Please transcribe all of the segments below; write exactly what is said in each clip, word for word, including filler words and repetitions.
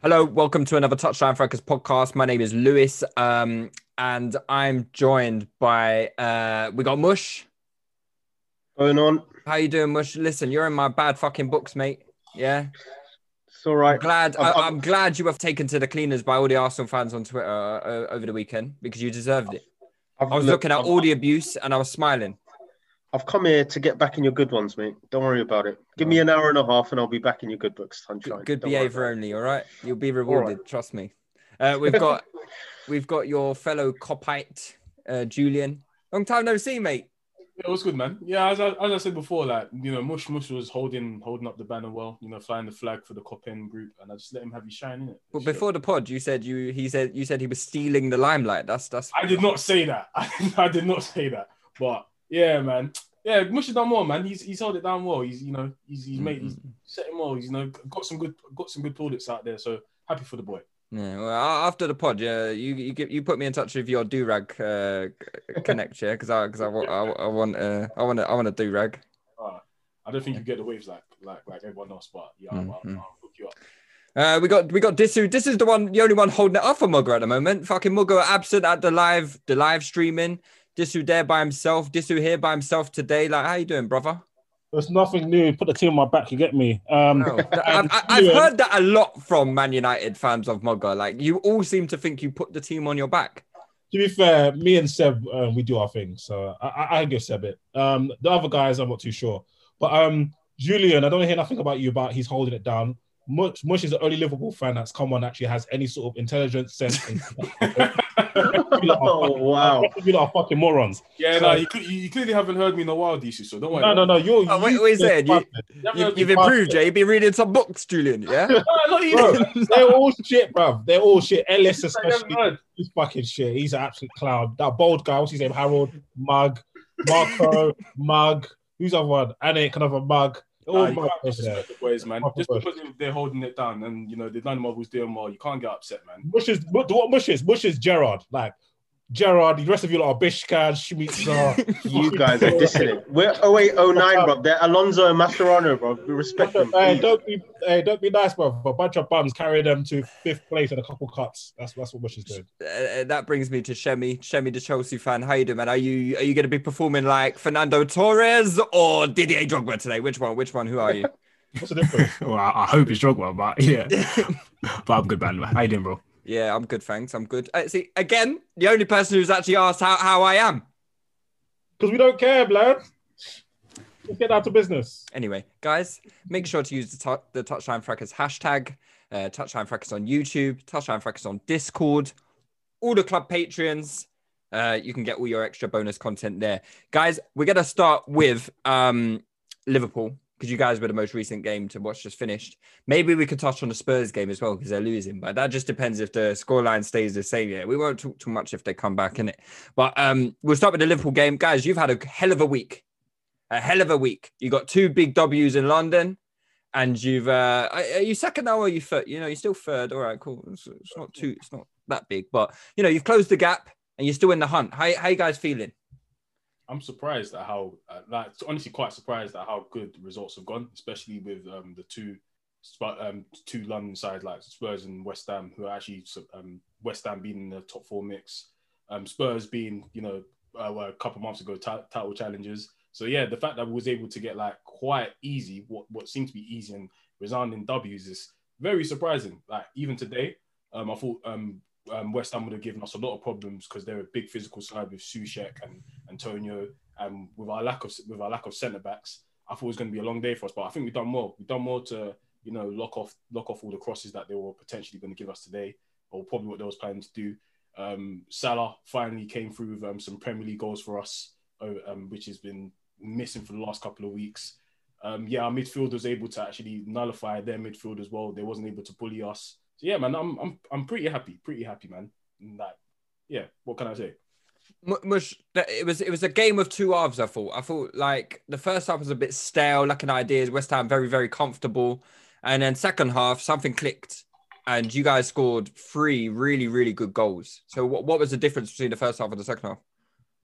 Hello, welcome to another Touchline Frackers podcast. My name is Lewis, um, and I'm joined by, uh, we got Mush. Going on. How you doing, Mush? Listen, you're in my bad fucking books, mate. Yeah? It's all right. I'm glad, I'm, I, I'm glad you were taken to the cleaners by all the Arsenal fans on Twitter uh, over the weekend, because you deserved it. I've, I've I was looked, looking at I've, all the abuse, and I was smiling. I've come here to get back in your good ones, mate. Don't worry about it. Give me an hour and a half and I'll be back in your good books, sunshine. Good behavior only, all right? You'll be rewarded, right. Trust me. Uh, we've got we've got your fellow copite, uh, Julian. Long time no see, mate. Yeah, what's good, man? Yeah, as I, as I said before, like, you know, Mush Mush was holding holding up the banner well, you know, flying the flag for the Copen group, and I just let him have his shine in it. But sure. Before the pod, you said you he said you said he was stealing the limelight. That's that's. I did not say that. I, I did not say that, but. Yeah, man. Yeah, Mush has done well, man. He's he's held it down well. He's you know he's he's made he's set him well. He's you know got some good got some good products out there. So happy for the boy. Yeah. Well, after the pod, yeah, you you get, you put me in touch with your do rag uh, connect, yeah, because I because I, I, I want uh, I want to I want to do rag. Uh, I don't think you get the waves like like like everyone else, but yeah, mm-hmm. I'll, I'll, I'll hook you up. Uh, we got we got Dissu. This is the one, the only one holding it up for Mugger at the moment. Fucking Mugger absent at the live the live streaming. Dissu there by himself. Dissu here by himself today. Like, how you doing, brother? There's nothing new. Put the team on my back. You get me. Um, no. I've, I've heard that a lot from Man United fans of Mugger. Like, you all seem to think you put the team on your back. To be fair, me and Seb, uh, we do our thing. So I, I, I give Seb it. Um, the other guys, I'm not too sure. But um, Julian, I don't hear nothing about you, but he's holding it down. Mush, Mush is the only Liverpool fan that's come on actually has any sort of intelligence sense. Oh, wow. You lot are fucking morons. Yeah, so, no, you, you clearly haven't heard me in a while, D C, so don't worry. No, no, no. You're, oh, wait, what you said? You, you, you've improved, yeah? You've been reading some books, Julian, yeah? No, not even. They're all shit, bruv. They're all shit. Ellis especially. He's fucking shit. He's an absolute clown. That bold guy, what's his name? Harold, Mug, Marco, Mug. Who's the other one? Anik, another Mug. Oh, nah, my goodness, the boys, man. My Just because they're holding it down and, you know, they've done who's doing well, you can't get upset, man. Mush is, what Mush is? Mush is Gerard. Like, Gerard, the rest of you lot are Bishkan, Schmitzer. You guys are dissing it. We're oh eight oh nine, bro. They're Alonso and Mascherano, bro. We respect them. Hey, don't be, hey, don't be nice, bro. A bunch of bums carry them to fifth place and a couple cuts. That's that's what Mush is doing. Uh, that brings me to Shemi. Shemi, the Chelsea fan. How you doing, man? Are you, are you going to be performing like Fernando Torres or Didier Drogba today? Which one? Which one? Who are you? What's the difference? Well, I hope it's Drogba, but yeah. But I'm good, man. How you doing, bro? Yeah, I'm good, thanks. I'm good. Uh, see, again, the only person who's actually asked how, how I am. Because we don't care, blood. Let's get out to business. Anyway, guys, make sure to use the, tu- the Touchline Frackers hashtag, uh, Touchline Frackers on YouTube, Touchline Frackers on Discord, all the club Patreons. Uh, you can get all your extra bonus content there. Guys, we're going to start with um, Liverpool, because you guys were the most recent game to watch just finished. Maybe we could touch on the Spurs game as well, because they're losing, but that just depends if the scoreline stays the same. Yeah, we won't talk too much if they come back, innit? But um, we'll start with the Liverpool game. Guys, you've had a hell of a week. A hell of a week. You got two big W's in London, and you've... Uh, are you second now, or are you third? You know, you're still third. All right, cool. It's, it's not too... It's not that big, but, you know, you've closed the gap, and you're still in the hunt. How, how you guys feeling? I'm surprised at how, uh, like, honestly, quite surprised at how good results have gone, especially with um, the two, um, two London sides like Spurs and West Ham, who are actually um, West Ham being in the top four mix, um, Spurs being, you know, uh, well, a couple of months ago t- title challengers, So yeah, the fact that we was able to get like quite easy, what, what seemed to be easy and resounding W's is very surprising. Like even today, um, I thought um, um, West Ham would have given us a lot of problems because they're a big physical side with Soucek and Antonio, and with our lack of with our lack of centre backs, I thought it was going to be a long day for us. But I think we've done well. We've done well to you know lock off lock off all the crosses that they were potentially going to give us today, or probably what they was planning to do. Um, Salah finally came through with um, some Premier League goals for us, um, which has been missing for the last couple of weeks. Um, yeah, our midfield was able to actually nullify their midfield as well. They wasn't able to bully us. So yeah, man, I'm I'm I'm pretty happy, pretty happy, man. Like, yeah, what can I say? Mush, it was it was a game of two halves. I thought I thought like the first half was a bit stale, lacking ideas. West Ham very very comfortable, and then second half something clicked. And you guys scored three really, really good goals. So, what, what was the difference between the first half and the second half?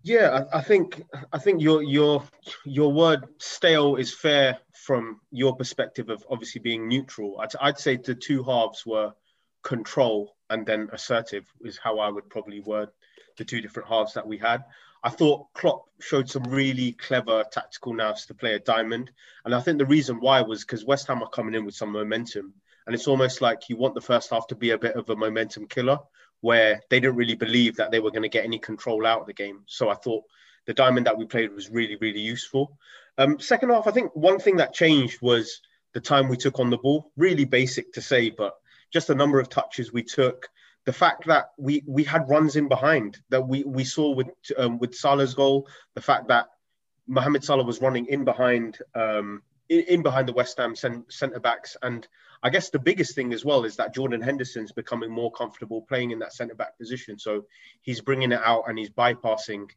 Yeah, I, I think I think your your your word stale is fair from your perspective of obviously being neutral. I'd, I'd say the two halves were control and then assertive is how I would probably word the two different halves that we had. I thought Klopp showed some really clever tactical nous to play a diamond, and I think the reason why was because West Ham are coming in with some momentum. And it's almost like you want the first half to be a bit of a momentum killer where they didn't really believe that they were going to get any control out of the game. So I thought the diamond that we played was really, really useful. Um, second half, I think one thing that changed was the time we took on the ball. Really basic to say, but just the number of touches we took. The fact that we we had runs in behind that we, we saw with um, with Salah's goal. The fact that Mohamed Salah was running in behind um in behind the West Ham centre-backs. And I guess the biggest thing as well is that Jordan Henderson's becoming more comfortable playing in that centre-back position. So he's bringing it out and he's bypassing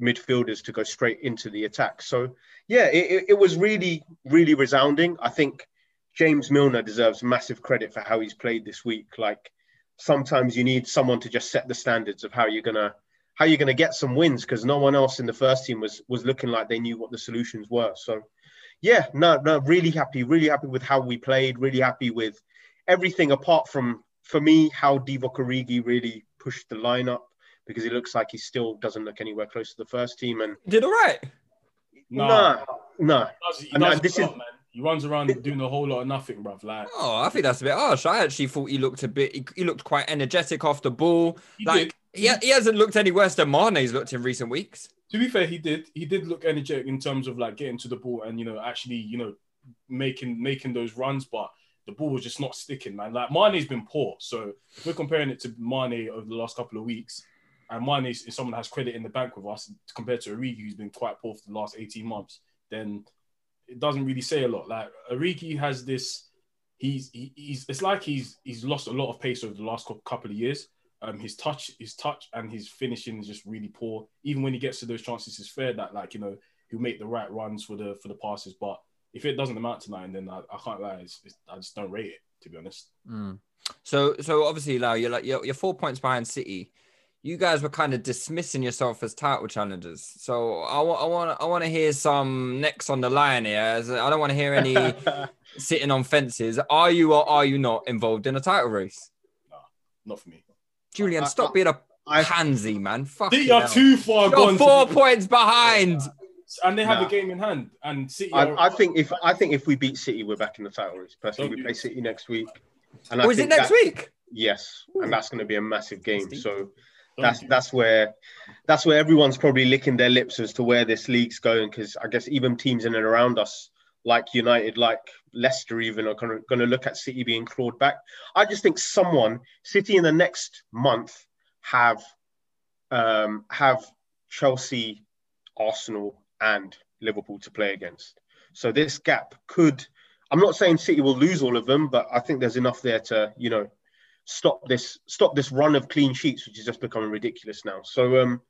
midfielders to go straight into the attack. So, yeah, it, it was really, really resounding. I think James Milner deserves massive credit for how he's played this week. Like, sometimes you need someone to just set the standards of how you're going to how you're going to get some wins, because no one else in the first team was was looking like they knew what the solutions were. So, yeah, no, no, really happy, really happy with how we played, really happy with everything apart from, for me, how Divock Origi really pushed the lineup, because it looks like he still doesn't look anywhere close to the first team. And did all right. No, no. no. He, does, he, this is, up, man. He runs around it, doing a whole lot of nothing, bruv. Like, oh, I think that's a bit harsh. I actually thought he looked a bit, he, he looked quite energetic off the ball. He like he, he hasn't looked any worse than Mane's looked in recent weeks. To be fair, he did. He did look energetic in terms of like getting to the ball and you know actually you know making making those runs, but the ball was just not sticking, man. Like Mane's been poor, so if we're comparing it to Mane over the last couple of weeks, and Mane is someone that has credit in the bank with us compared to Origi, who's been quite poor for the last eighteen months, then it doesn't really say a lot. Like Origi has this, he's he, he's it's like he's he's lost a lot of pace over the last couple of years. Um, his touch, his touch, and his finishing is just really poor. Even when he gets to those chances, it's fair that like you know he'll make the right runs for the for the passes. But if it doesn't amount to nine, then I, I can't lie. It's, it's, I just don't rate it, to be honest. Mm. So so obviously, Lau, you're like you're, you're four points behind City. You guys were kind of dismissing yourself as title challengers. So I want I want I want to hear some necks on the line here. As I don't want to hear any sitting on fences. Are you or are you not involved in a title race? No, not for me. Julian, stop I, I, being a I, pansy, man. Fuck City are too far gone. You're four points behind, and they have nah. a game in hand. And City, I, are... I think if I think if we beat City, we're back in the title race. Personally, Don't we play it. City next week. And oh, I is think it next that, week? Yes, and that's going to be a massive game. So that's that's where that's where everyone's probably licking their lips as to where this league's going. Because I guess even teams in and around us, like United, like Leicester even, are going to look at City being clawed back. I just think someone, City in the next month, have um, have Chelsea, Arsenal and Liverpool to play against. So this gap could, I'm not saying City will lose all of them, but I think there's enough there to, you know, stop this stop this run of clean sheets, which is just becoming ridiculous now. So, um,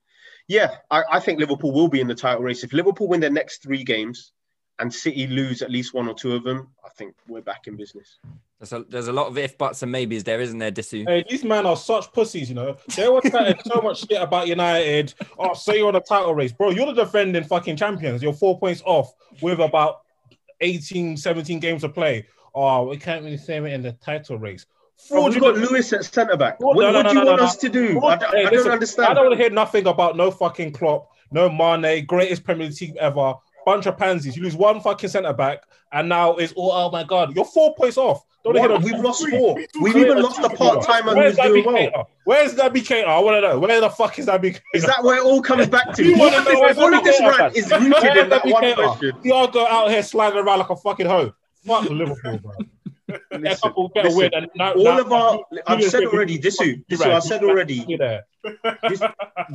yeah, I, I think Liverpool will be in the title race. If Liverpool win their next three games, and City lose at least one or two of them, I think we're back in business. There's a, there's a lot of if, buts and maybes there, isn't there, Dissu? Hey, these men are such pussies, you know. They were chatting so much shit about United. Oh, so you're on a title race. Bro, you're the defending fucking champions. You're four points off with about eighteen, seventeen games to play. Oh, we can't really say we're in the title race. Fraud, we've got Lewis at centre-back. What, no, what no, do you no, want no, us no. to do? Fraud, I, I, hey, listen, I don't understand. I don't want to hear nothing about no fucking Klopp, no Mane, greatest Premier League ever. bunch of pansies. You lose one fucking centre back, and now it's all, oh, oh my god, you're four points off. Don't what? Hit We've lost three. Four. We've even lost the part timer who's doing well. Where's Naby Keita? I want to know. Where the fuck is Naby Keita? Is that where it all comes back to? All of this rant is rooted in that one question. Thiago out here sliding around like a fucking hoe. Fuck Liverpool, bro. Listen, listen, and now, all now, of our I've said already this who this who I said already this,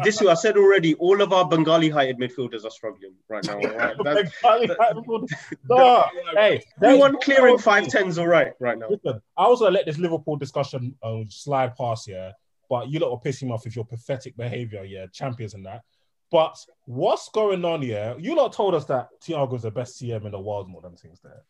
this who I said already all of our Bengali heighted midfielders are struggling right now, right? That, that, no, hey, everyone clearing five tens all right right now. Listen, I also let this Liverpool discussion uh, slide past, yeah, but you lot will piss him off with your pathetic behaviour, yeah, champions and that. But what's going on here? You lot told us that Thiago's the best C M in the world and all them things there.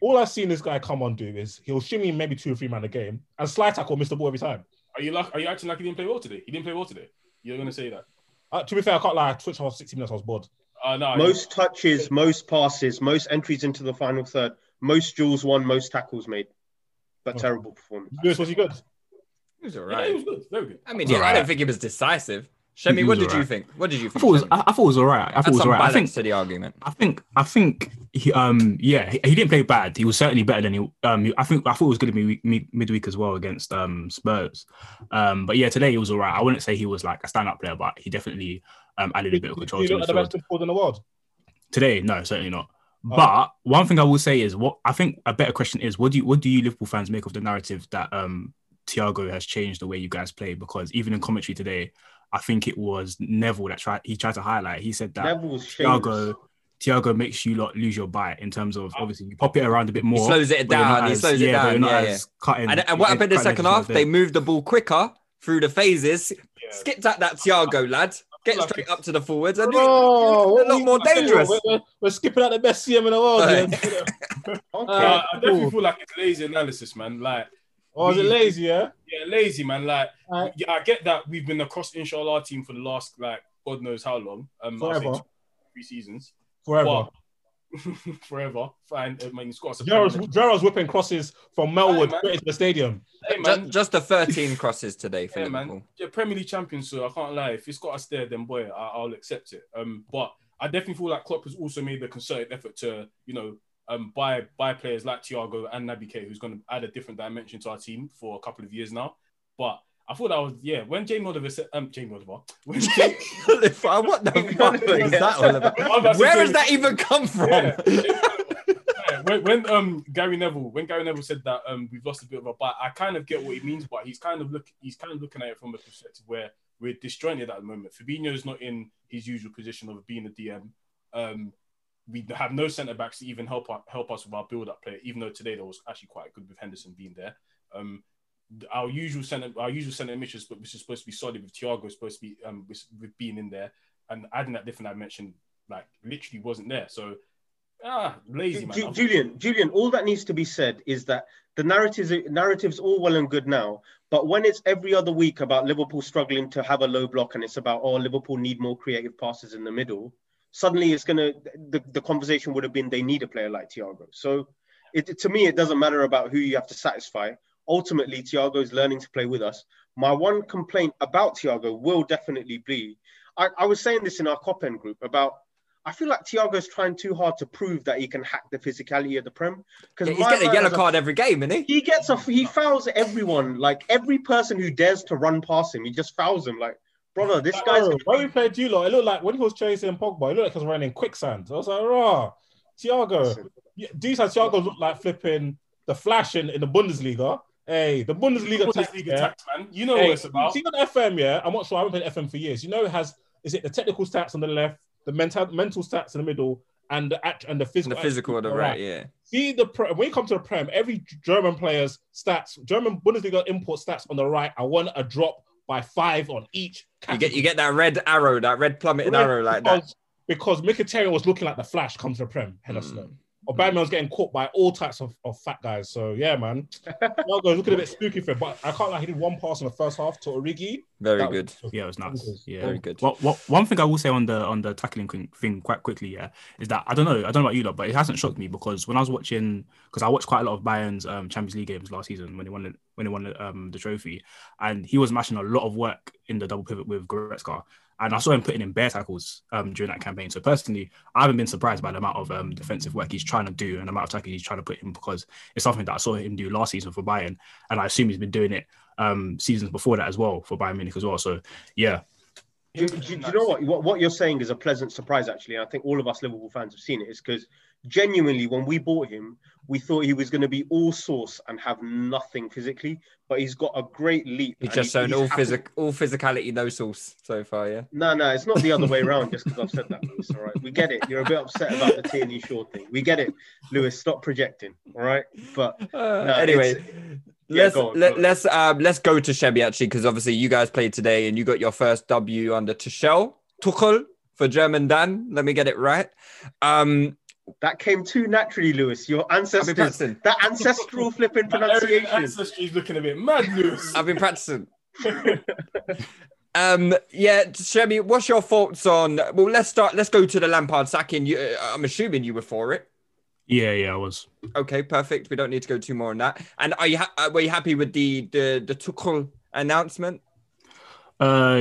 All I've seen this guy come on do is he'll shimmy maybe two or three man a game and slide tackle, miss the ball every time. Are you like, are you acting like he didn't play well today? He didn't play well today. You're going to say that? Uh, to be fair, I can't lie. I twitched for sixty minutes. I was bored. Uh, no, most I mean, touches, most passes, most entries into the final third, most duels won, most tackles made. But oh. terrible performance. Lewis, was he good? He was all right. Yeah, he was good. Very good. I mean, yeah, right. I don't think it was decisive. Shemi, what did right. you think? What did you think? I thought it was, I, I thought it was all right. I thought it was all right. I think to the argument. I think I think he, um yeah he, he didn't play bad. He was certainly better than he um I think I thought it was going to be mid, midweek as well against um Spurs. Um, but yeah, today he was all right. I wouldn't say he was like a stand-up player, but he definitely um added a bit of control. He's not the best midfielder in the world today. No, certainly not. Oh. But one thing I will say is what I think a better question is what do you, what do you Liverpool fans make of the narrative that um Thiago has changed the way you guys play? Because even in commentary today, I think it was Neville that tried. He tried to highlight. He said that Thiago, Thiago makes you lot lose your bite in terms of obviously you pop it around a bit more. He slows it down. He as, slows yeah, it down. Yeah, yeah. Cutting, and, and what happened in the second half? They moved the ball quicker through the phases. Yeah. Skipped at that Thiago lad. Get like straight it. Up to the forwards. And oh, a lot more dangerous. We're, we're, we're skipping out the best C M in the world. Yeah. Okay. uh, I definitely feel like it's lazy analysis, man. Like. Oh, is it lazy, yeah? Yeah, lazy, man. Like, right. yeah, I get that we've been across Inshallah team for the last, like, God knows how long. Um, Forever. Two, three seasons. Forever. But, forever. Fine. I mean, Gerald's whipping crosses from Melwood hey, straight to the stadium. Hey, just, just the thirteen crosses today for yeah, Liverpool. Man. Yeah, Premier League champions, so I can't lie. If it's got us there, then, boy, I, I'll accept it. Um, But I definitely feel like Klopp has also made the concerted effort to, you know, Um, by by players like Thiago and Naby Keita, who's going to add a different dimension to our team for a couple of years now. But I thought I was yeah. When Jamie Oliver said, um, Jamie Oliver, when Jamie Oliver, what the fuck is that? Oliver? Where has that even come from? Yeah, yeah, when when um Gary Neville, when Gary Neville said that um we've lost a bit of a bite, I kind of get what he means, but he's kind of look he's kind of looking at it from a perspective where we're disjointed at the moment. Fabinho's not in his usual position of being a D M. Um. We have no centre-backs to even help help us with our build-up play, even though today that was actually quite good with Henderson being there. Um, our usual centre our usual centre which is supposed to be solid with Thiago, supposed to be um, with, with being in there, and adding that different dimension, like, literally wasn't there. So, ah, lazy, man. Ju- Julian, Julian, all that needs to be said is that the narratives, narrative's all well and good now, but when it's every other week about Liverpool struggling to have a low block and it's about, oh, Liverpool need more creative passes in the middle, suddenly it's going to, the, the conversation would have been they need a player like Thiago. So it, to me, it doesn't matter about who you have to satisfy. Ultimately, Thiago's learning to play with us. My one complaint about Thiago will definitely be, I, I was saying this in our Copen group about, I feel like Thiago's trying too hard to prove that he can hack the physicality of the Prem. Because yeah, he's getting a yellow card a, every game, isn't he? He gets a, he fouls everyone. Like every person who dares to run past him, he just fouls him. Like, brother, this like, guy's... Oh, when we played you lot, it looked like when he was chasing Pogba, it looked like he was running quicksand. I was like, rah, Thiago. Yeah, these are Thiago looked like flipping the Flash in, in the Bundesliga. Hey, the Bundesliga, Bundesliga tax, yeah. tax, man. You know hey, what it's about. See, on F M, yeah? I'm not sure. I haven't played F M for years. You know it has... Is it the technical stats on the left, the mental mental stats in the middle, and the act, and the physical... The physical on the right, right, yeah. See, the when you come to the Prem, every German player's stats, German Bundesliga import stats on the right, I want a drop by five on each category. You get you get that red arrow, that red plummeted red, arrow like because, that. Because Mkhitaryan was looking like the Flash comes to the Prem, hella mm. slow. Aubameyang's getting caught by all types of, of fat guys. So, yeah, man. Thiago's looking a bit spooky for him, but I can't lie, he did one pass in the first half to Origi. Very that good. Was, yeah, it was nice. Yeah, very good. Well, well, one thing I will say on the on the tackling thing quite quickly, yeah, is that, I don't know, I don't know about you lot, but it hasn't shocked me because when I was watching, because I watched quite a lot of Bayern's um, Champions League games last season when they won, when they won um, the trophy, and he was mashing a lot of work in the double pivot with Goretzka. And I saw him putting in bare tackles um, during that campaign. So personally, I haven't been surprised by the amount of um, defensive work he's trying to do and the amount of tackles he's trying to put in, because it's something that I saw him do last season for Bayern. And I assume he's been doing it um, seasons before that as well for Bayern Munich as well. So, yeah. Do, do, do you know what? what? What you're saying is a pleasant surprise, actually. And I think all of us Liverpool fans have seen it. It's because genuinely, when we bought him, we thought he was going to be all source and have nothing physically, but he's got a great leap. He's just shown all physic, all physicality, no source so far, yeah? No, no, it's not the other way around just because I've said that, Lewis, all right? We get it. You're a bit upset about the Tierney Shaw thing. We get it, Lewis. Stop projecting, all right? But uh, no, anyway... Yeah, let's go on, go let, let's um, let's go to Shebi, actually, because obviously you guys played today and you got your first W under Tuchel. Tuchel for German Dan. Let me get it right. Um, that came too naturally, Lewis. Your ancestors. That ancestral flipping pronunciation. Ancestry's looking a bit mad, Lewis. I've been practicing. Um, yeah, Shebi, what's your thoughts on? Well, let's start. Let's go to the Lampard sacking. You, I'm assuming you were for it. Yeah, yeah, I was. Okay, perfect. We don't need to go too more on that. And are you ha- were you happy with the the, the Tuchel announcement? Uh,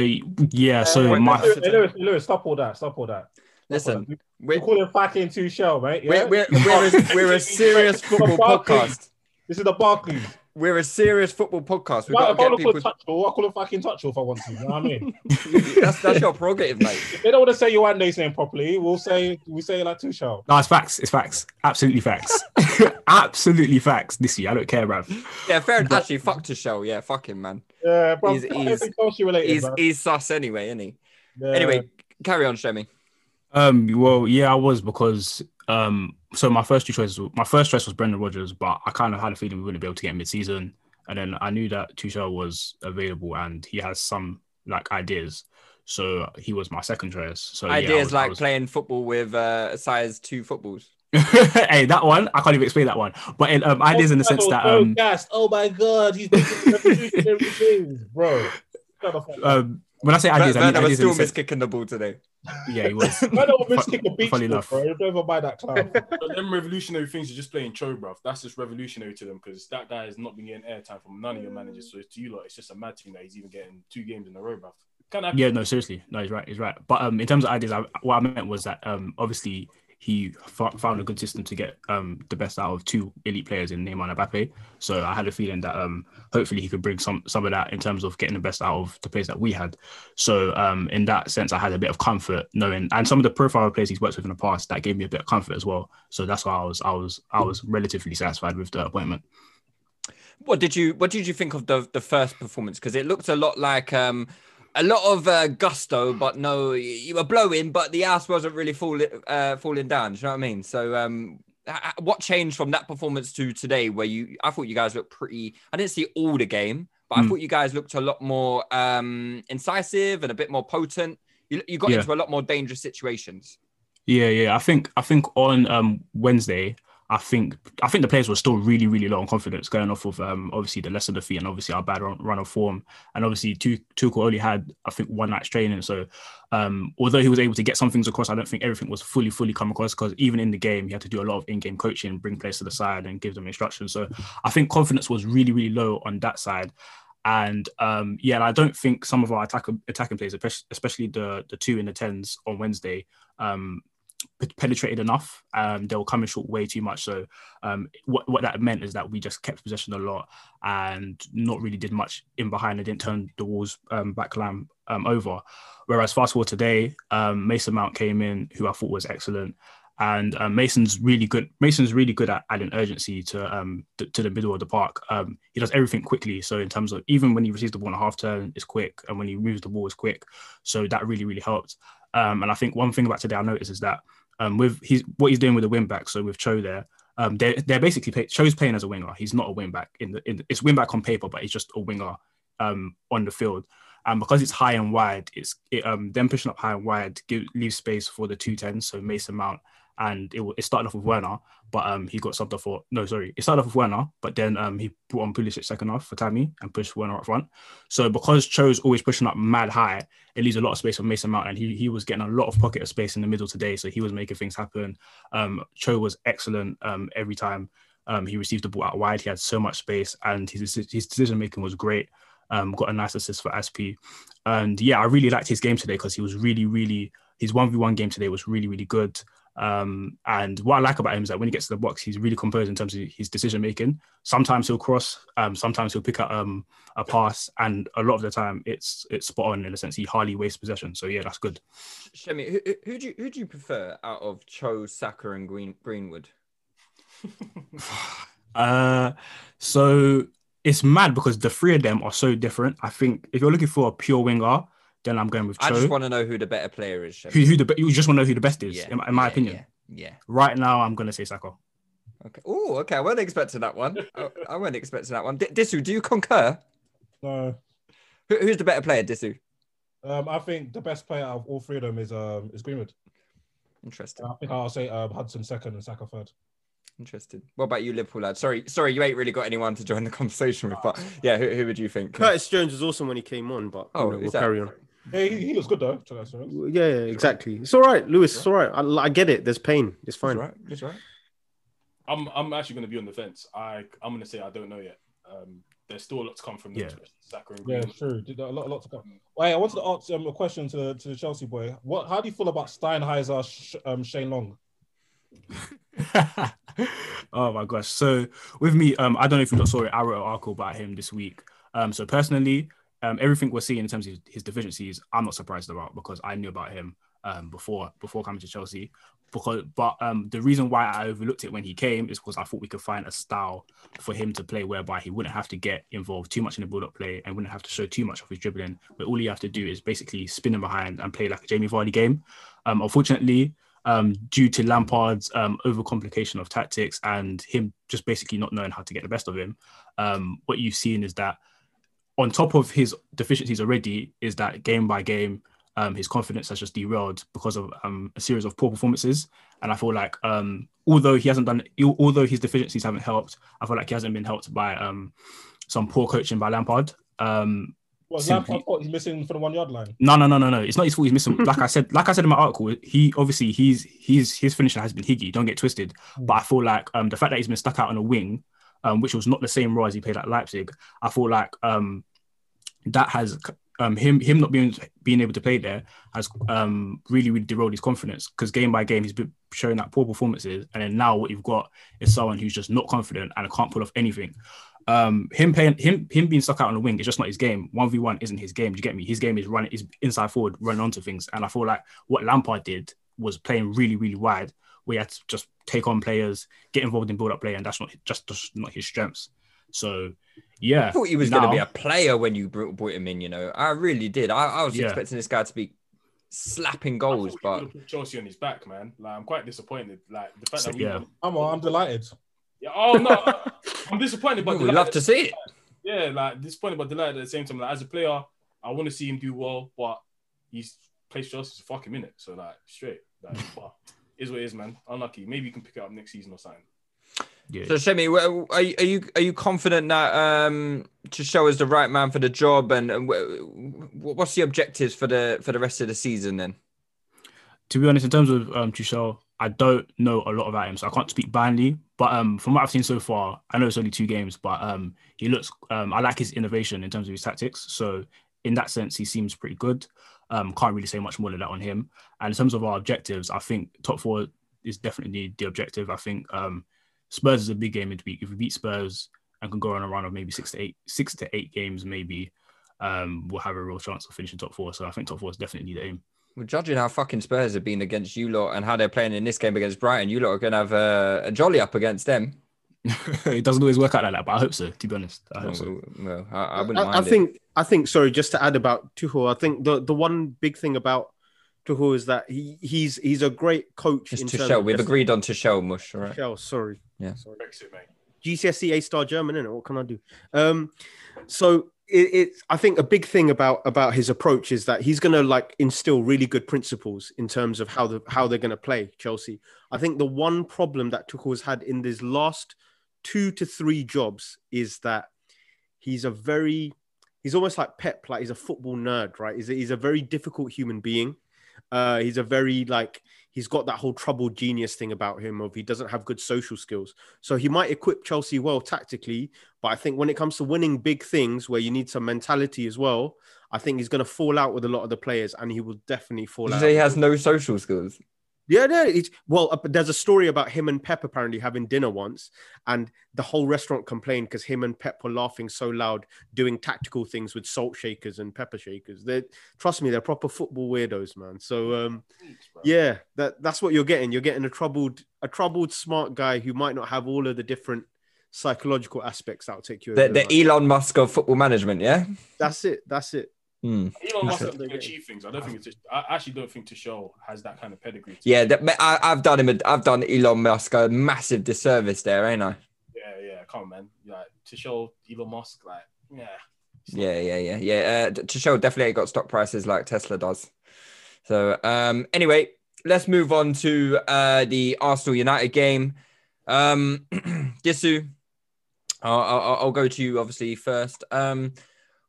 yeah. So uh, my Lewis, Lewis, Lewis, stop all that. Stop all that. Listen, we're calling fucking Tuchel, mate. Yeah? We're we're we're, a, we're a serious football podcast. This is the Barclays. We're a serious football podcast. We've well, got to get people. Touchable, I call it fucking Tuchel if I want to. You know what I mean? that's that's your prerogative, mate. If they don't want to say your Ande's name properly, we'll say we say it like Tuchel. No, it's facts. It's facts. Absolutely facts. Absolutely facts. This year, I don't care, bruv. Yeah, fair enough. Actually, fuck Tuchel. Yeah, fuck him, man. Yeah, bro. He's he's, he's, related, he's, he's sus anyway, isn't he? Yeah. Anyway, carry on, Shemi. Um. Well, yeah, I was because um. So my first two choices, my first choice was Brendan Rodgers, but I kind of had a feeling we wouldn't be able to get him mid-season. And then I knew that Tuchel was available and he has some like ideas. So he was my second choice. So ideas yeah, was, like was... playing football with uh, size two footballs. Hey, that one, I can't even explain that one. But in, um, ideas oh, in the sense oh, that... Um... Oh my God, he's doing bro. Um, when I say ideas, Bernard I mean ideas was still miskicking the ball today. Yeah, he was. Bernard was miskicking a beach ball, enough. Bro. You don't ever buy that clown. Them revolutionary things are just playing Cho, bruv. That's just revolutionary to them because that guy has not been getting airtime from none of your managers. So it's to you lot, it's just a mad thing that he's even getting two games in a row, bruv. Can't happen. Yeah, no, seriously. No, he's right. He's right. But um, in terms of ideas, I, what I meant was that um, obviously he f- found a good system to get um the best out of two elite players in Neymar and Mbappe. So I had a feeling that um hopefully he could bring some some of that in terms of getting the best out of the players that we had. So um in that sense, I had a bit of comfort knowing, and some of the profile players he's worked with in the past, that gave me a bit of comfort as well. So that's why I was I was I was relatively satisfied with the appointment. What did you What did you think of the the first performance? Because it looked a lot like um. A lot of uh, gusto, but no, you were blowing, but the ass wasn't really falling uh, falling down. Do you know what I mean? So, um, h- what changed from that performance to today? Where you, I thought you guys looked pretty. I didn't see all the game, but mm. I thought you guys looked a lot more um, incisive and a bit more potent. You, you got yeah. into a lot more dangerous situations. Yeah, yeah. I think I think on um, Wednesday. I think I think the players were still really, really low on confidence going off of um, obviously the lesser defeat and obviously our bad run, run of form. And obviously Tuchel only had, I think, one night's training. So um, although he was able to get some things across, I don't think everything was fully, fully come across because even in the game, he had to do a lot of in-game coaching, bring players to the side and give them instructions. So I think confidence was really, really low on that side. And um, yeah, and I don't think some of our attack, attacking players, especially the, the two in the tens on Wednesday, um, penetrated enough. Um, they were coming short way too much. So um, what what that meant is that we just kept possession a lot and not really did much in behind. They didn't turn the Wolves um, back line um, over. Whereas fast forward today, um, Mason Mount came in, who I thought was excellent. And um, Mason's really good. Mason's really good at adding urgency to um th- to the middle of the park. Um, he does everything quickly. So in terms of even when he receives the ball on a half turn, it's quick, and when he moves the ball, it's quick. So that really really helped. Um, and I think one thing about today I noticed is that um with he's what he's doing with the wing back. So with Cho there, um they they're basically play, Cho's playing as a winger. He's not a wing back in the, in the it's wing back on paper, but he's just a winger um on the field. And because it's high and wide, it's it, um them pushing up high and wide give, leaves space for the two tens. So Mason Mount. And it, it started off with Werner, but um, he got subbed off for... No, sorry. It started off with Werner, but then um, he brought on Pulisic second half for Tammy and pushed Werner up front. So because Cho's always pushing up mad high, it leaves a lot of space for Mason Mount, and he he was getting a lot of pocket of space in the middle today, so he was making things happen. Um, Cho was excellent um, every time um, he received the ball out wide. He had so much space, and his, his decision-making was great. um, got a nice assist for A S P I. And yeah, I really liked his game today because he was really, really, his one v one game today was really, really good. Um, and what I like about him is that when he gets to the box, he's really composed in terms of his decision making. Sometimes he'll cross, um, sometimes he'll pick up um, a pass, and a lot of the time it's it's spot on in a sense. He hardly wastes possession, so yeah, that's good. Shemi, who, who do you who do you prefer out of Cho, Saka, and Green, Greenwood? uh, so it's mad because the three of them are so different. I think if you're looking for a pure winger, then I'm going with Cho. I just want to know who the better player is. Who, who the, you just want to know who the best is, yeah. in, in my yeah, opinion. Yeah, yeah. Right now, I'm going to say Saka. Okay. Oh, okay. I wasn't expecting that one. I, I wasn't expecting that one. D- Disu, do you concur? No. Who, who's the better player, Disu? Um, I think the best player out of all three of them is um is Greenwood. Interesting. I think I'll say um, Hudson second and Saka third. Interesting. What about you, Liverpool lad? Sorry, sorry, you ain't really got anyone to join the conversation with, but yeah, who, who would you think? Curtis Jones was awesome when he came on, but oh, you know, we'll that- carry on. Yeah, he, he was good though. Yeah, yeah, exactly. It's all right, Lewis. It's all right. I, I get it. There's pain. It's fine. It's all right. It's all right. I'm I'm actually going to be on the fence. I I'm going to say I don't know yet. Um, there's still a lot to come from the yeah. Saka and Greenwood. Yeah, true. Did a lot, a lot to come. Well, hey, I wanted to ask um, a question to the to the Chelsea boy. What? How do you feel about Steinheiser, Sh- um, Shane Long? Oh my gosh. So with me, um, I don't know if you saw it. I wrote an article about him this week. Um, so personally. Um, everything we're seeing in terms of his deficiencies, I'm not surprised about because I knew about him um, before before coming to Chelsea. Because, but um, the reason why I overlooked it when he came is because I thought we could find a style for him to play whereby he wouldn't have to get involved too much in the build-up play and wouldn't have to show too much of his dribbling. But all you have to do is basically spin him behind and play like a Jamie Vardy game. Um, unfortunately, um, due to Lampard's um, overcomplication of tactics and him just basically not knowing how to get the best of him, um, what you've seen is that on top of his deficiencies already is that game by game, um, his confidence has just derailed because of um, a series of poor performances. And I feel like um, although he hasn't done, although his deficiencies haven't helped, I feel like he hasn't been helped by um, some poor coaching by Lampard. Um, Well, Lampard thought he's missing from the one yard line. No, no, no, no, no. It's not his fault. He's missing. like I said, like I said in my article, he obviously he's he's his finisher has been Higgy. Don't get twisted. But I feel like um, the fact that he's been stuck out on a wing. Um, which was not the same role as he played at Leipzig. I feel like um, that has um, him him not being being able to play there has um, really really derailed his confidence because game by game he's been showing that poor performances, and then now what you've got is someone who's just not confident and can't pull off anything. Um, him playing him him being stuck out on the wing is just not his game. one v one isn't his game. Do you get me? His game is running is inside forward, running onto things, and I feel like what Lampard did was playing really really wide. We had to just take on players, get involved in build-up play, and that's not just, just not his strengths. So, yeah. I thought he was going to be a player when you brought him in, you know. I really did. I, I was yeah. expecting this guy to be slapping goals, but... Chelsea on his back, man. Like, I'm quite disappointed. Like, the fact that we... Yeah. I'm, I'm delighted. Yeah, oh, no. I'm disappointed, but... Ooh, we'd love to see it. Yeah, like, disappointed, but delighted at the same time. Like, as a player, I want to see him do well, but he's placed Chelsea to fuck him in it. So, like, straight. Like, but... Is what it is, man. Unlucky. Maybe you can pick it up next season or something. Yeah. So, Shemi, are you are you are you confident that um, Tuchel is the right man for the job? And, and what's the objectives for the for the rest of the season then? To be honest, in terms of um, Tuchel, I don't know a lot about him, so I can't speak blindly. But um, from what I've seen so far, I know it's only two games, but um, he looks. Um, I like his innovation in terms of his tactics. So, in that sense, he seems pretty good. Um, can't really say much more than that on him. And in terms of our objectives, I think top four is definitely the objective. I think um, Spurs is a big game midweek. If we beat Spurs and can go on a run of maybe six to eight, six to eight games, maybe um, we'll have a real chance of finishing top four. So I think top four is definitely the aim. Well, judging how fucking Spurs have been against you lot and how they're playing in this game against Brighton, you lot are going to have a, a jolly up against them. It doesn't always work out like that, but I hope so. To be honest, I hope well, so. Well, I, I wouldn't I, mind I think. It. I think. Sorry, just to add about Tuchel, I think the, the one big thing about Tuchel is that he he's he's a great coach. It's in Tuchel. Terms We've of agreed on Tuchel, Mush. Right? Tuchel, sorry. Yeah. Sorry. Brexit, mate. G C S E A-star German, innit? What can I do? Um, so it, it. I think a big thing about about his approach is that he's going to like instill really good principles in terms of how the how they're going to play Chelsea. I think the one problem that Tuchel has had in this last two to three jobs is that he's a very, he's almost like Pep, like he's a football nerd, right? He's a, he's a very difficult human being. Uh, he's a very like, he's got that whole troubled genius thing about him of he doesn't have good social skills. So he might equip Chelsea well tactically, but I think when it comes to winning big things where you need some mentality as well, I think he's going to fall out with a lot of the players, and he will definitely fall Did out. You say he has no social skills? Yeah, no. It's, well, uh, there's a story about him and Pep apparently having dinner once, and the whole restaurant complained because him and Pep were laughing so loud, doing tactical things with salt shakers and pepper shakers. They, trust me, they're proper football weirdos, man. So, um, yeah, that that's what you're getting. You're getting a troubled, a troubled, smart guy who might not have all of the different psychological aspects that'll take you. The, the Elon Musk of football management, yeah. That's it. That's it. Mm. Elon Musk doesn't achieve things. I don't think it's. I actually don't think Tuchel has that kind of pedigree. Yeah, that, I, I've done him. A, I've done Elon Musk a massive disservice there, ain't I? Yeah, yeah. Come on, man. Like Tuchel, Elon Musk, like yeah. Yeah, yeah, yeah, yeah. Uh, Tuchel definitely ain't got stock prices like Tesla does. So um, anyway, let's move on to uh, the Arsenal United game. Um, Gisu, I'll, I'll, I'll go to you obviously first. Um,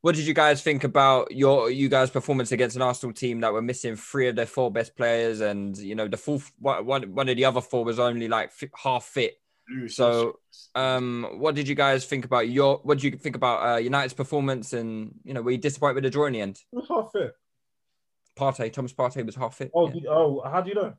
What did you guys think about your you guys' performance against an Arsenal team that were missing three of their four best players, and you know the fourth one one of the other four was only like f- half fit. Ooh, so, um, what did you guys think about your? What did you think about uh, United's performance? And you know, were you disappointed with the draw in the end? Who was half fit? Partey, Thomas Partey was half fit. Oh, yeah. oh, how do you know?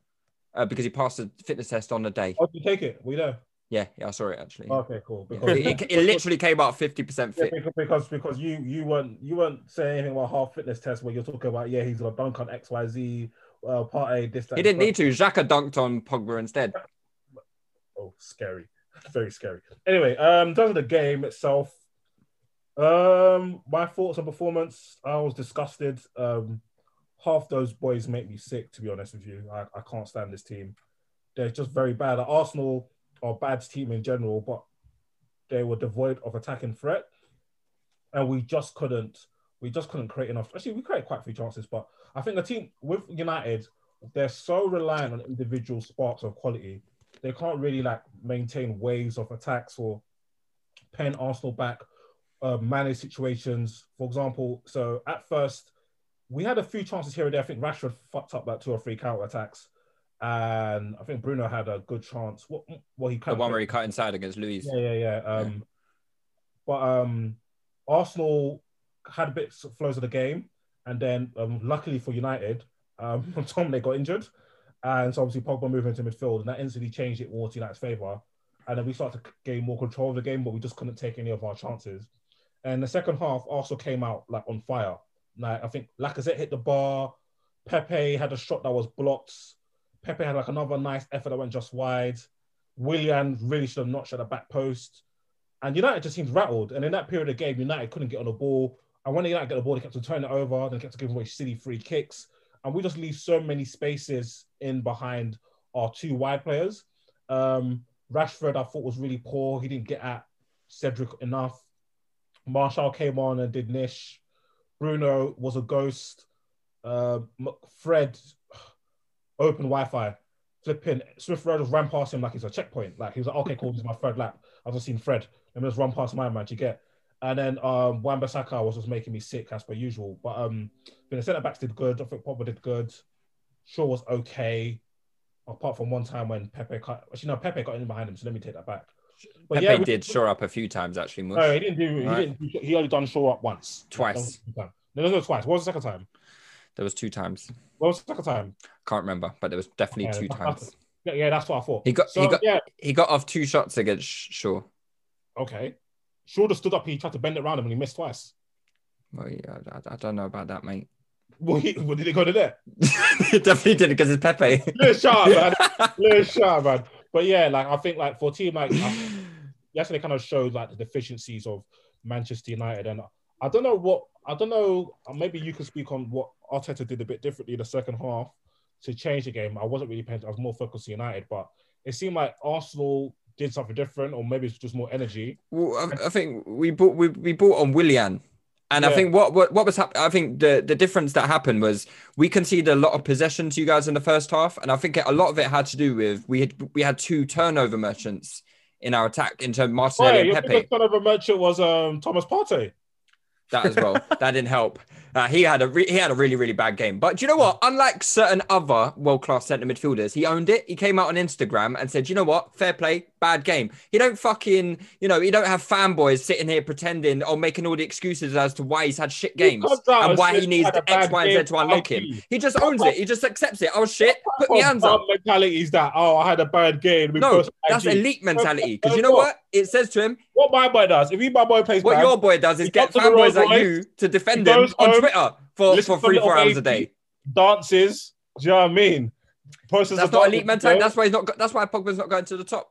Uh, because he passed the fitness test on the day. Oh, did you take it? We know. Yeah, yeah, I saw it actually. Okay, cool. Because, yeah. it, it, it literally came out fifty percent fit. Yeah, because because you you weren't you weren't saying anything about half fitness test where you're talking about yeah he's got a dunk on X Y Z uh, part A this that. He didn't need to. Xhaka dunked on Pogba instead. Oh, scary, very scary. Anyway, um, in terms of the game itself, um, my thoughts on performance. I was disgusted. Um, half those boys make me sick. To be honest with you, I I can't stand this team. They're just very bad. At Arsenal. Or bad team in general, but they were devoid of attacking threat, and we just couldn't, we just couldn't create enough. Actually, we created quite a few chances, but I think the team with United, they're so reliant on individual sparks of quality, they can't really like maintain waves of attacks or pen Arsenal back, uh, manage situations. For example, so at first we had a few chances here and there. I think Rashford fucked up like two or three counter attacks. And I think Bruno had a good chance. What? Well, he cut the one where he cut inside against Luis. Yeah, yeah, yeah. Um, yeah. But um, Arsenal had a bit of flows of the game, and then um, luckily for United, um, McTominay got injured, and so obviously Pogba moved into midfield, and that instantly changed it all to United's favour. And then we started to gain more control of the game, but we just couldn't take any of our chances. And the second half, Arsenal came out like on fire. Like I think Lacazette hit the bar, Pepe had a shot that was blocked. Pepe had like another nice effort that went just wide. Willian really should have notched at the back post. And United just seemed rattled. And in that period of the game, United couldn't get on the ball. And when United got the ball, they kept on turning it over. They kept on giving away silly free kicks. And we just leave so many spaces in behind our two wide players. Um, Rashford, I thought, was really poor. He didn't get at Cedric enough. Martial came on and did nish. Bruno was a ghost. Uh, Fred... Open Wi-Fi, flipping. Smith Rowe just ran past him like he's a checkpoint. Like he was like, okay, cool, this is my third lap. I've just seen Fred. Let me just run past my man, you get. And then um, Wan-Bissaka was just making me sick as per usual. But um, the centre backs did good. I think Pogba did good. Shaw was okay, apart from one time when Pepe cut. Actually, no, Pepe got in behind him. So let me take that back. But Pepe yeah, we, did Shaw up a few times actually. Much. No, he didn't do. He, right. didn't do, he only done Shaw up once. Twice. No, no, no, twice. What was the second time? There was two times. What was the second time? Can't remember, but there was definitely yeah, two times. Yeah, yeah, that's what I thought. He got, so, he, got yeah. he got off two shots against Shaw. Okay. Shaw just stood up. He tried to bend it around him and he missed twice. Well, yeah, I, I don't know about that, mate. Well, he, well did it go to there? It definitely did because it's Pepe. Little shot, man. Little shot, man. But yeah, like I think like for a team like yesterday kind of showed like the deficiencies of Manchester United, and I don't know what. I don't know, maybe you could speak on what Arteta did a bit differently in the second half to change the game. I wasn't really paying attention. I was more focused on United, but it seemed like Arsenal did something different, or maybe it's just more energy. Well, I, I think we bought we, we bought on Willian. And yeah. I think what, what, what was happening, I think the, the difference that happened was we conceded a lot of possession to you guys in the first half. And I think it, a lot of it had to do with, we had, we had two turnover merchants in our attack in terms of Martinelli oh, yeah, and Pepe. The turnover merchant was um, Thomas Partey. That as well. That didn't help. Uh, he had a re- he had a really, really bad game. But do you know what? Unlike certain other world-class centre midfielders, he owned it. He came out on Instagram and said, you know what? Fair play, bad game. He don't fucking, you know, he don't have fanboys sitting here pretending or making all the excuses as to why he's had shit games and why he needs X, Y, and Z to unlock him. He just owns it. He just accepts it. Oh, shit. Put my hands up. Mentality is that, oh, I had a bad game. No, that's elite mentality. Because you know what? It says to him. What my boy does, if he my boy plays what bad, your boy does is get fanboys like you to defend him on Twitter for, for three, four hours a day. Dances, do you know what I mean? Posters that's not elite mentality. That's why he's not. That's why Pogba's not going to the top.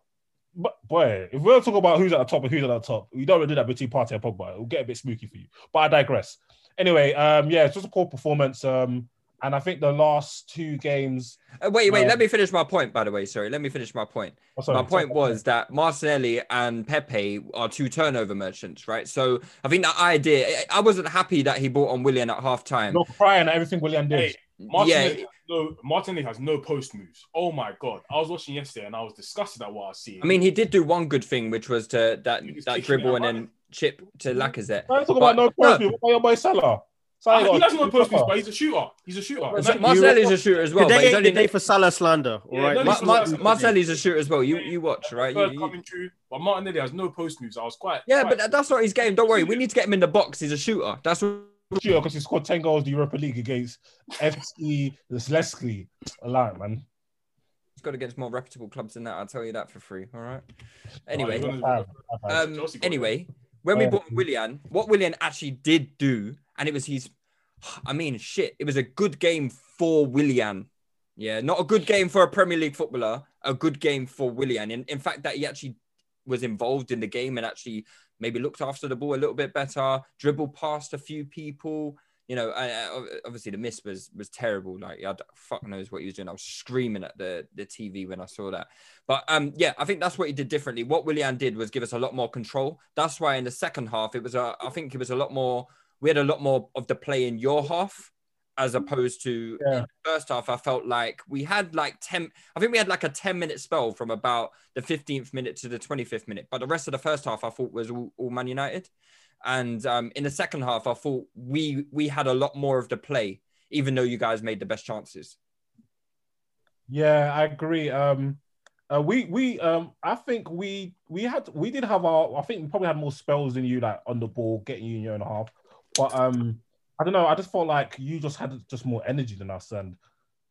But boy, if we're talking about who's at the top and who's at the top, we don't really do that between Partey and Pogba. It'll get a bit spooky for you. But I digress. Anyway, um, yeah, it's just a cool performance. Um, and I think the last two games. Uh, wait, wait. Um, let me finish my point. By the way, sorry. Let me finish my point. Oh, sorry, my point sorry. was that Martinelli and Pepe are two turnover merchants, right? So I think that idea. I wasn't happy that he bought on Willian at half time. No crying at everything Willian did. Hey. Martinelli, yeah. no, Martinelli has no post moves. Oh my god! I was watching yesterday and I was disgusted at what I see. I mean, he did do one good thing, which was to that that dribble and then chip to Lacazette. I'm talking about no post moves. What about your boy Salah? Salah, he doesn't know post moves, but he's a shooter. He's a shooter. So Martinelli's a shooter as well. Today, but today for Salah slander. All right, yeah, no, Ma- Ma- Martinelli's a shooter as well. You you watch right. You, you... But Martinelli has no post moves. I was quite. Yeah, quite... but that's not his game. Don't worry. We need to get him in the box. He's a shooter. That's what. Sure, because he scored ten goals in the Europa League against F C Leslie. A lot, man. He's got against more reputable clubs than that. I'll tell you that for free. All right. Anyway, oh, um, anyway, when we oh, yeah. bought Willian, what Willian actually did do, and it was his. I mean, shit. It was a good game for Willian. Yeah, not a good game for a Premier League footballer. A good game for Willian. In in fact, that he actually was involved in the game and actually. Maybe looked after the ball a little bit better, dribbled past a few people. You know, uh, obviously the miss was was terrible. Like, I fuck knows what he was doing. I was screaming at the, the T V when I saw that. But um, yeah, I think that's what he did differently. What Willian did was give us a lot more control. That's why in the second half, it was a, I think it was a lot more, we had a lot more of the play in your half as opposed to yeah. the first half. I felt like we had like ten, I think we had like a ten minute spell from about the fifteenth minute to the twenty-fifth minute. But the rest of the first half I thought was all, all Man United. And um, in the second half, I thought we, we had a lot more of the play, even though you guys made the best chances. Yeah, I agree. Um, uh, we, we um, I think we, we had, we did have our, I think we probably had more spells than you, like on the ball, getting you in your own half. But um, I don't know. I just felt like you just had just more energy than us, and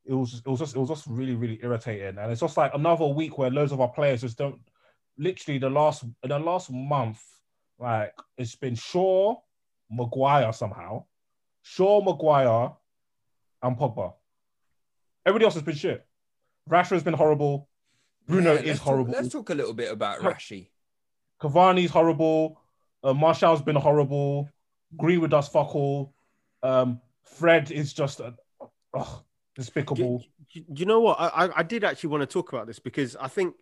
it was just, it was just it was just really really irritating. And it's just like another week where loads of our players just don't. Literally, the last in the last month, like it's been Shaw, Maguire somehow, Shaw, Maguire, and Pogba. Everybody else has been shit. Rashford has been horrible. Bruno yeah, is horrible. Talk, let's talk a little bit about Rashi. Cavani's horrible. Uh, Martial's been horrible. Greenwood does fuck all. Um, Fred is just a, oh, despicable. Do, do, do you know what? I, I did actually want to talk about this because I think,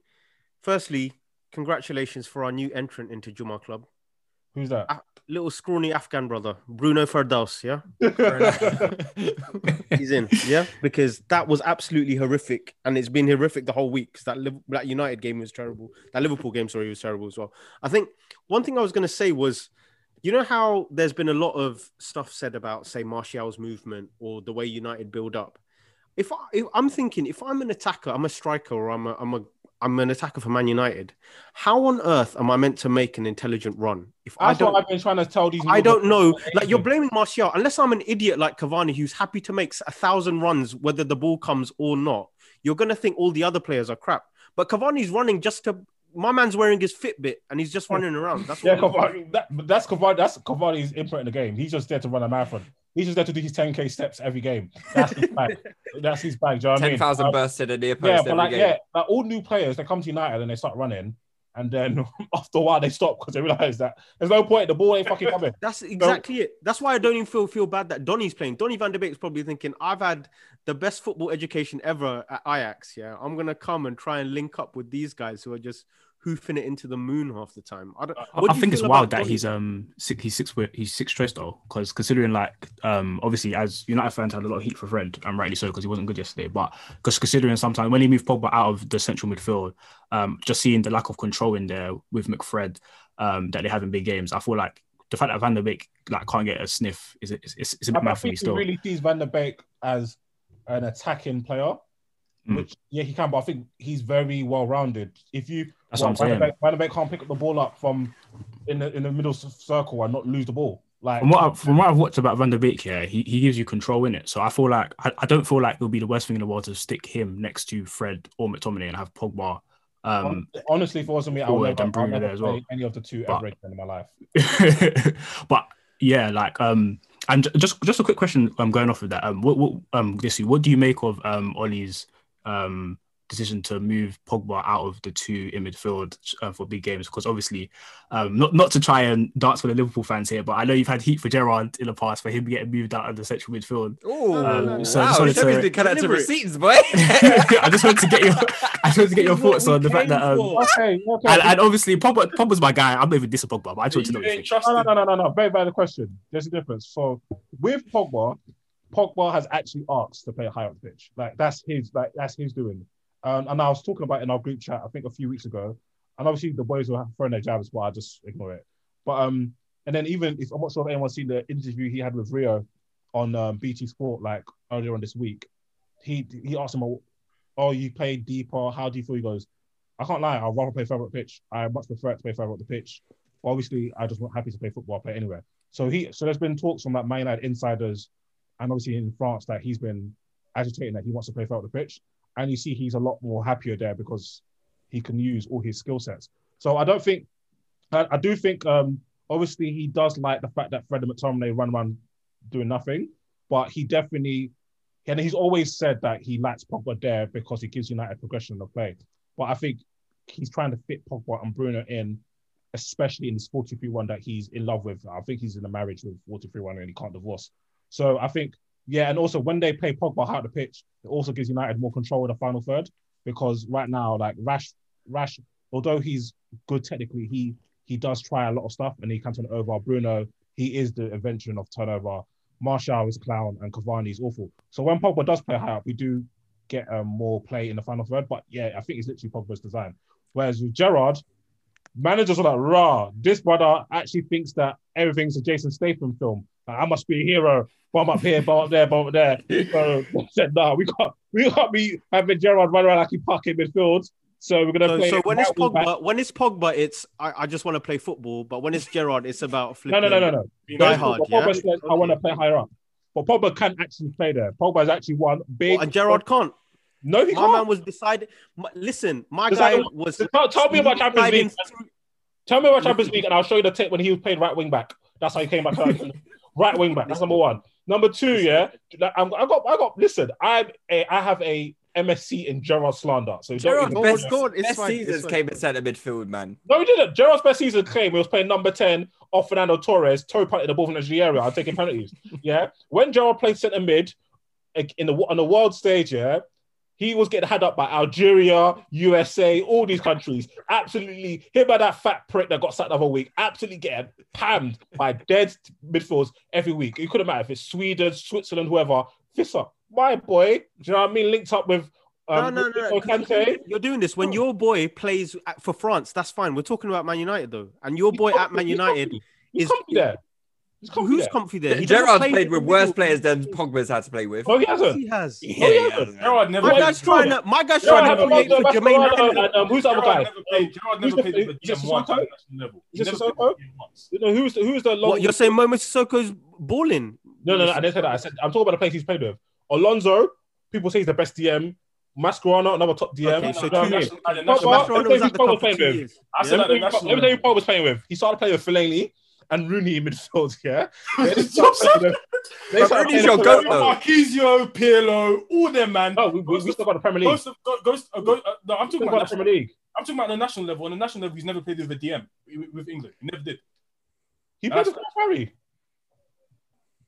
firstly, congratulations for our new entrant into Juma Club. Who's that? A, little scrawny Afghan brother, Bruno Fernandes, yeah? He's in, yeah? Because that was absolutely horrific and it's been horrific the whole week because that, that United game was terrible. That Liverpool game, sorry, was terrible as well. I think one thing I was going to say was, you know how there's been a lot of stuff said about, say, Martial's movement or the way United build up. If, I, if I'm thinking, if I'm an attacker, I'm a striker, or I'm a, I'm a, I'm an attacker for Man United. How on earth am I meant to make an intelligent run? If That's I don't, what I've been trying to tell these. I don't know. Like you're blaming Martial, unless I'm an idiot like Cavani, who's happy to make a thousand runs whether the ball comes or not. You're gonna think all the other players are crap, but Cavani's running just to. My man's wearing his Fitbit and he's just running around. That's yeah, Cavani, that, that's Cavani. That's Cavani's input in the game. He's just there to run a marathon. He's just there to do his ten K steps every game. That's his bag. That's his bag. Do you know what I mean? ten thousand um, bursts in a near post yeah, but every like, game. Yeah, like all new players, they come to United and they start running. And then after a while, they stop because they realise that there's no point. The ball ain't fucking coming. That's exactly so, it. That's why I don't even feel feel bad that Donny's playing. Donny van de Beek is probably thinking, I've had the best football education ever at Ajax. Yeah, I'm going to come and try and link up with these guys who are just hoofing it into the moon half the time. I, don't, I think it's wild that Donny? he's um six, he's six he's six stressed though, because considering like um obviously as United fans had a lot of heat for Fred and rightly so because he wasn't good yesterday, but because considering sometimes when he moved Pogba out of the central midfield, um just seeing the lack of control in there with McFred um that they have in big games, I feel like the fact that Van de Beek like can't get a sniff is it's, it's, it's a bit mad for me still. I think he really sees Van de Beek as an attacking player, mm. which yeah he can, but I think he's very well rounded. If you That's well, what I'm Van, de Beek, Van de Beek can't pick up the ball up from in the in the middle circle and not lose the ball. Like from what, I, from what I've watched about Van de Beek here, he, he gives you control in it. So I feel like I, I don't feel like it'll be the worst thing in the world to stick him next to Fred or McTominay and have Pogba. Um, Honestly, for me, I would never, I'll never there as well. Any of the two but, ever again in my life. But yeah, like um, and just just a quick question. I'm um, going off of that. Um, what, what um, Gissi, what do you make of um Ollie's um decision to move Pogba out of the two in midfield uh, for big games? Because obviously, um, not not to try and dance for the Liverpool fans here, but I know you've had heat for Gerrard in the past for him getting moved out of the central midfield. Oh, um, no, no, so wow, I just wanted to cut out to receipts, boy. I just wanted to get your, I just wanted to get your thoughts on the fact that, um, okay, okay. And, and obviously Pogba, Pogba's my guy. I'm not even dissing Pogba, but I just want to know. No, no, no, no, no. Very valid question. There's a difference. So with Pogba, Pogba has actually asked to play high on the pitch. Like that's his, like that's his doing. Um, and I was talking about it in our group chat, I think a few weeks ago. And obviously the boys were throwing their jabs, but I just ignore it. But um, and then even if I'm not sure if anyone's seen the interview he had with Rio on um, B T Sport, like earlier on this week, he he asked him, "Oh, you play deeper? How do you feel?" He goes, "I can't lie. I'd rather play further up the pitch. I much prefer to play further up the pitch. But obviously, I just want happy to play football. I play anywhere." So he so there's been talks from that Man United insiders, and obviously in France that he's been agitating that he wants to play further up the pitch. And you see he's a lot more happier there because he can use all his skill sets. So I don't think, I, I do think, um, obviously he does like the fact that Fred and McTominay run around doing nothing, but he definitely, and he's always said that he likes Pogba there because he gives United progression of play. But I think he's trying to fit Pogba and Bruno in, especially in this forty-three one that he's in love with. I think he's in a marriage with forty-three one and he can't divorce. So I think, yeah, and also when they play Pogba out of the pitch, it also gives United more control of the final third because right now, like Rash, Rash, although he's good technically, he he does try a lot of stuff and he can turn it over. Bruno, he is the invention of turnover. Martial is clown and Cavani is awful. So when Pogba does play high up, we do get um, more play in the final third. But yeah, I think it's literally Pogba's design. Whereas with Gerrard, managers are like, rah, this brother actually thinks that everything's a Jason Statham film. Like, I must be a hero. Bomb up here, bomb up there, bomb up there. So I said, nah, we can't, we can't be having Gerrard run around like he parked in midfield. So we're going to so, play... So when it's, Pogba, when it's Pogba, it's, I, I just want to play football. But when it's Gerrard, it's about flipping. No, no, no, no, no. Die hard, Pogba yeah? says, I want to play higher up. But Pogba can actually play there. Pogba's actually one big... Well, and Gerrard can't. No, he my can't. My man was decided... My, listen, my decided, guy was... Tell, tell me about Champions League. Through... Tell me about Champions League and I'll show you the tip when he was playing right wing back. That's how he came back. Right wing back. That's number one. Number two, yeah. I'm, I got. I got. Listen, I'm. A, I have a M S C in Gerrard slander. So Gerrard's best, God, best fine, seasons came in centre midfield, man. No, he didn't. Gerrard's best season came. He was playing number ten off Fernando Torres, toe punted the ball from the area. I'm taking penalties. Yeah. When Gerrard played centre mid in the on the world stage, yeah, he was getting had up by Algeria, U S A, all these countries. Absolutely, hit by that fat prick that got sacked the other week. Absolutely getting pammed by dead midfields every week. It couldn't matter if it's Sweden, Switzerland, whoever. Fist up, my boy. Do you know what I mean? Linked up with um, no, no, no. You're doing this when your boy plays for France. That's fine. We're talking about Man United though, and your boy at Man United is there. Comfy Who's there. comfy there? He Gerrard's played with worse players than Pogba's had to play with. Oh, he hasn't. He has. Yeah, oh, he hasn't. Gerrard never my guy's trying to. My guy's trying to play for Jermaine Pennant. Who's the other guy? Gerrard never played for G M one at national level. Is it Sissoko? Who's who's the? What you're saying? Momo Sissoko's balling. No, no, no. I didn't say that. I said I'm talking about the players he's played with. Alonso, people say he's the best D M. Mascherano, another top D M. Okay, so two years. Mascherano was at the top for two years. I said everything he was playing with. He started playing with Fellaini. And Rooney in midfield, yeah? Rooney's your goat, though. Marquisio, Pirlo, all them, man. Oh, we, we, we still got the Premier League. Goes to, goes, uh, go, uh, no, I'm talking about, about the Premier League. I'm talking about the national level. On the national level, he's never played with a D M with England. He never did. He played with Ferrari.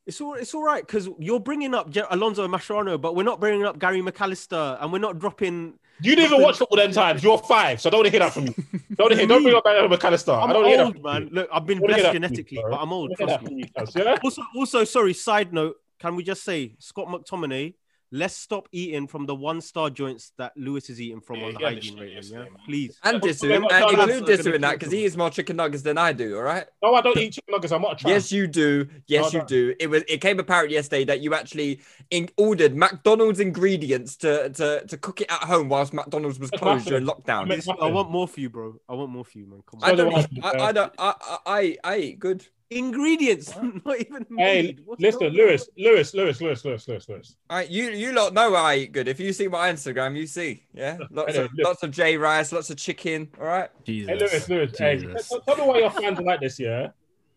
It's all, it's all right, because you're bringing up Alonso and Mascherano, but we're not bringing up Gary McAllister, and we're not dropping... You didn't even watch football them times. You're five, so don't want to hear that from you. Don't hear, don't bring up Gary McAllister. I'm I don't old, hear that man. You. Look, I've been blessed genetically, you, but I'm old. Trust me. You, yeah? Also, also, sorry, side note, can we just say Scott McTominay Let's stop eating from the one-star joints that Lewis is eating from yeah, on the hygiene rating, yeah? Please. And Disu, and include Disu in that because he eats more chicken nuggets than I do, all right? No, I don't eat chicken nuggets. I'm not a trans. Yes, you do. Yes, no, you do. It was. It came apparent yesterday that you actually in- ordered McDonald's ingredients to, to, to cook it at home whilst McDonald's was closed during lockdown. I, I want more for you, bro. I want more for you, man. Come on. I don't. Eat, I, I don't. I, I, I eat good. Ingredients, what? Not even. Hey, What's listen, Lewis, Lewis, Lewis, Lewis, Lewis, Lewis, Lewis. All right, you, you lot know I eat good. If you see my Instagram, you see, yeah, lots hey, of Lewis. Lots of J rice, lots of chicken. All right, Jesus. Hey, Lewis, Lewis, hey, tell, tell me why your fans are like this, yeah?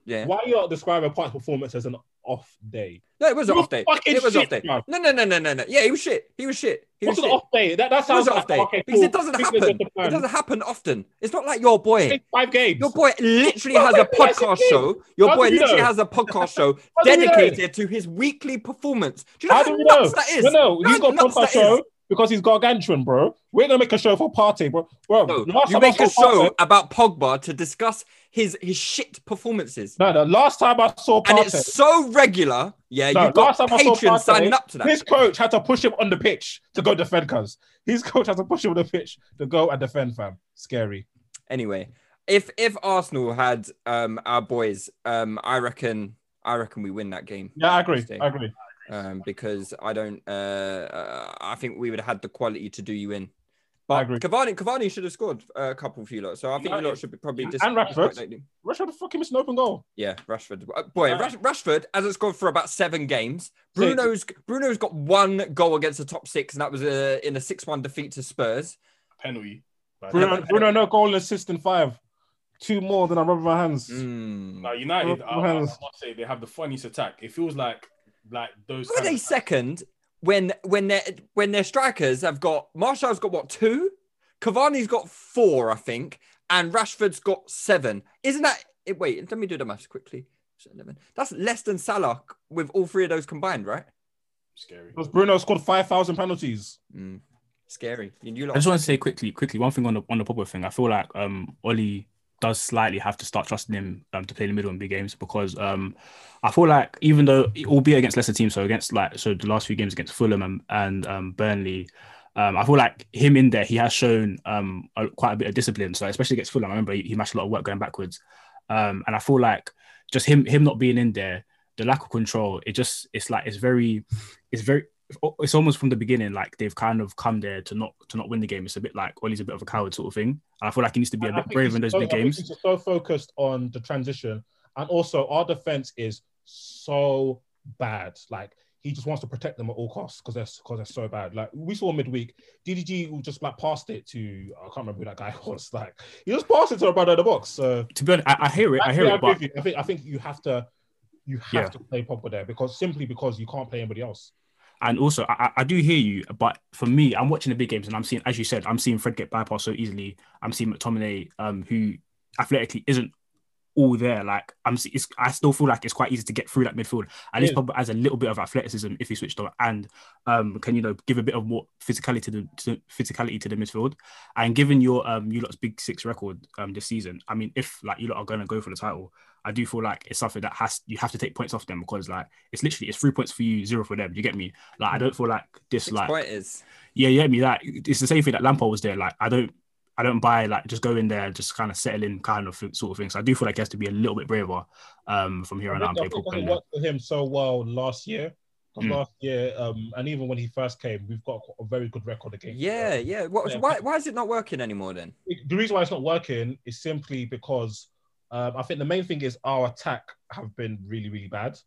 Yeah. Why you're describing Park's performance as an off day? No, it was an off day. It was shit, off day. Man. No, no, no, no, no, no. Yeah, he was shit. He was shit. He was What's shit. An off day? That, that sounds like, off day okay, because cool. It doesn't happen. It doesn't happen often. It's not like your boy. Five games. Your boy literally has a podcast show. Your boy literally has a podcast show dedicated to his weekly performance. Do you know how, how nuts know? that is? No, no, no he's got a podcast show. Because he's gargantuan, bro. We're going to make a show for Partey, bro. bro no, last you time make a show Partey, about Pogba to discuss his, his shit performances. No, the last time I saw Partey... And it's so regular, yeah, no, you got patrons signing up to that. His coach had to push him on the pitch to go defend, cuz. His coach had to push him on the pitch to go and defend, fam. Scary. Anyway, if if Arsenal had um, our boys, um, I reckon I reckon we win that game. Yeah, I agree. I agree. Um, because I don't, uh, uh, I think we would have had the quality to do you in. But I agree. Cavani, Cavani should have scored a couple for you lot, so I think yeah, you lot should be probably. And, and Rashford, Rashford fucking missed an open goal. Yeah, Rashford. Boy, yeah. Rash, Rashford hasn't scored for about seven games. Bruno's Bruno's got one goal against the top six, and that was a, in a six one defeat to Spurs. Penalty. Bruno, penalty. Bruno, no goal, assist in five. Two more than I rub my hands. Mm. Now United, I, I, I must say, they have the funniest attack. It feels like. Like those were they second when when their when their strikers have got Martial's got what two, Cavani's got four I think, and Rashford's got seven. Isn't that it? Wait, let me do the maths quickly. eleven. That's less than Salah with all three of those combined, right? Scary. Because Bruno scored five thousand penalties. Mm. Scary. You knew I just want to say quickly, quickly one thing on the on the Pogba thing. I feel like um Ollie does slightly have to start trusting him um, to play in the middle in big games because um, I feel like even though, albeit against lesser teams, so against like so the last few games against Fulham and, and um, Burnley, um, I feel like him in there he has shown um, a, quite a bit of discipline. So especially against Fulham, I remember he, he matched a lot of work going backwards, um, and I feel like just him him not being in there, the lack of control, it just it's like it's very it's very. It's almost from the beginning, like they've kind of come there to not to not win the game. It's a bit like Ollie's a bit of a coward sort of thing. And I feel like he needs to be and a bit brave in those so, big I games. He's so focused on the transition, and also our defense is so bad. Like he just wants to protect them at all costs because they're because they're so bad. Like we saw midweek, D D G just like passed it to I can't remember who that guy was. Like he just passed it to a brother in the box. So to be honest, I, I hear it. I hear it. But... I think I think you have to you have yeah. to play Pogba there because simply because you can't play anybody else. And also, I, I do hear you, but for me, I'm watching the big games and I'm seeing, as you said, I'm seeing Fred get bypassed so easily. I'm seeing McTominay, um, who athletically isn't all there. Like I'm, it's, I still feel like it's quite easy to get through that midfield. At least yeah. Pogba has a little bit of athleticism if he switched on, and um, can you know give a bit of more physicality to the to, physicality to the midfield. And given your um, you lot's big six record um this season, I mean, if like you lot are going to go for the title. I do feel like it's something that has you have to take points off them because like it's literally it's three points for you, zero for them. You get me? Like I don't feel like this Six like pointers. Yeah, yeah, me like it's the same thing that Lampard was there. Like I don't I don't buy like just go in there and just kind of settle in kind of sort of thing. So I do feel like he has to be a little bit braver um, from here on out. It worked for him so well last year. Mm. Last year, um, and even when he first came, we've got a very good record against. Yeah, him. yeah. What, yeah. Why why is it not working anymore then? The reason why it's not working is simply because. Um, I think the main thing is our attack have been really, really bad.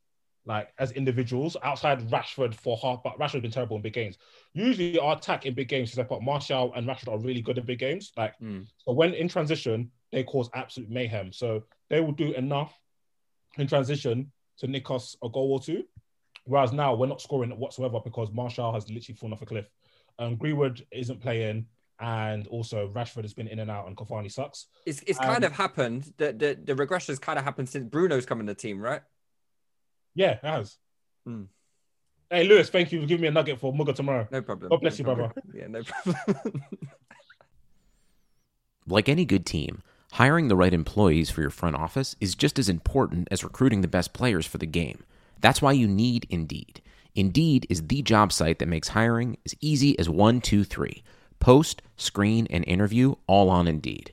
Like, as individuals, outside Rashford for half, but Rashford's been terrible in big games. Usually our attack in big games is like what Martial and Rashford are really good in big games. Like, mm. so when in transition, they cause absolute mayhem. So they will do enough in transition to nick us a goal or two. Whereas now we're not scoring whatsoever because Martial has literally fallen off a cliff. Um, Greenwood isn't playing. And also, Rashford has been in and out, and Cavani sucks. It's it's um, kind of happened. The, the the regression has kind of happened since Bruno's come in the team, right? Yeah, it has. Mm. Hey, Lewis, thank you for giving me a nugget for Mugger tomorrow. No problem. God bless no you, problem. brother. Yeah, no problem. Like any good team, hiring the right employees for your front office is just as important as recruiting the best players for the game. That's why you need Indeed. Indeed is the job site that makes hiring as easy as one, two, three. Post, screen, and interview all on Indeed.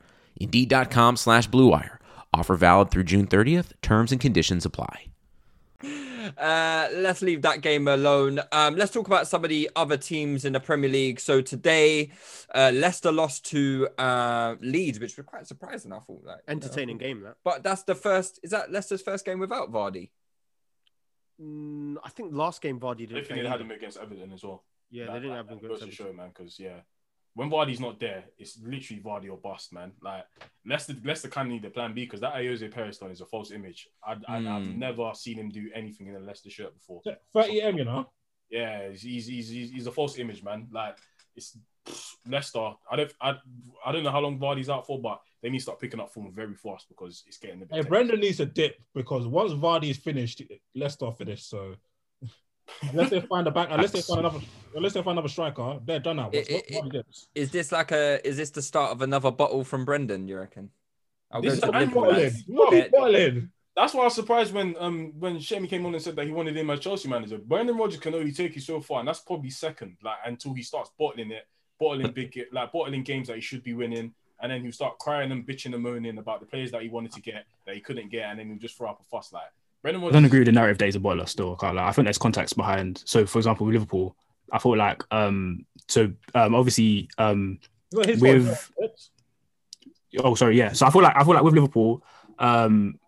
Indeed.com slash BlueWire. Offer valid through June thirtieth. Terms and conditions apply. Uh, let's leave that game alone. Um, let's talk about some of the other teams in the Premier League. So today, uh, Leicester lost to uh, Leeds, which was quite surprising, I thought. Like, Entertaining you know. game, that. But that's the first... Is that Leicester's first game without Vardy? Mm, I think last game Vardy didn't. I think they had him against Everton as well. Yeah, like, they didn't like, have him against Everton. It goes to show, man, because, yeah. When Vardy's not there, it's literally Vardy or bust, man. Like, Leicester, Leicester kind of need a plan B because that Ayoze Periston is a false image. I, I, mm. I've never seen him do anything in a Leicester shirt before. thirty M, you know? Yeah, he's he's, he's he's a false image, man. Like, it's Leicester. I don't I, I don't know how long Vardy's out for, but they need to start picking up form very fast because it's getting a bit. Hey, Brendan needs a dip because once Vardy's finished, Leicester are finished, so... unless they find a back, unless they find another, unless they find another striker, they're done now. It, it, it, is this like a? Is this the start of another bottle from Brendan? You reckon? I'll this go to is bottling. That's why I was surprised when um when Shemi came on and said that he wanted him as Chelsea manager. Brendan Rodgers can only take you so far, and that's probably second. Like until he starts bottling it, bottling big, like bottling games that he should be winning, and then he'll start crying and bitching and moaning about the players that he wanted to get that he couldn't get, and then he'll just throw up a fuss like. I don't agree with the narrative that he's a bottler still. Like, I think there's context behind. So, for example, with Liverpool, I thought like, um, so um, obviously um, well, with... Oh, sorry, yeah. So I feel like I feel like with Liverpool, um,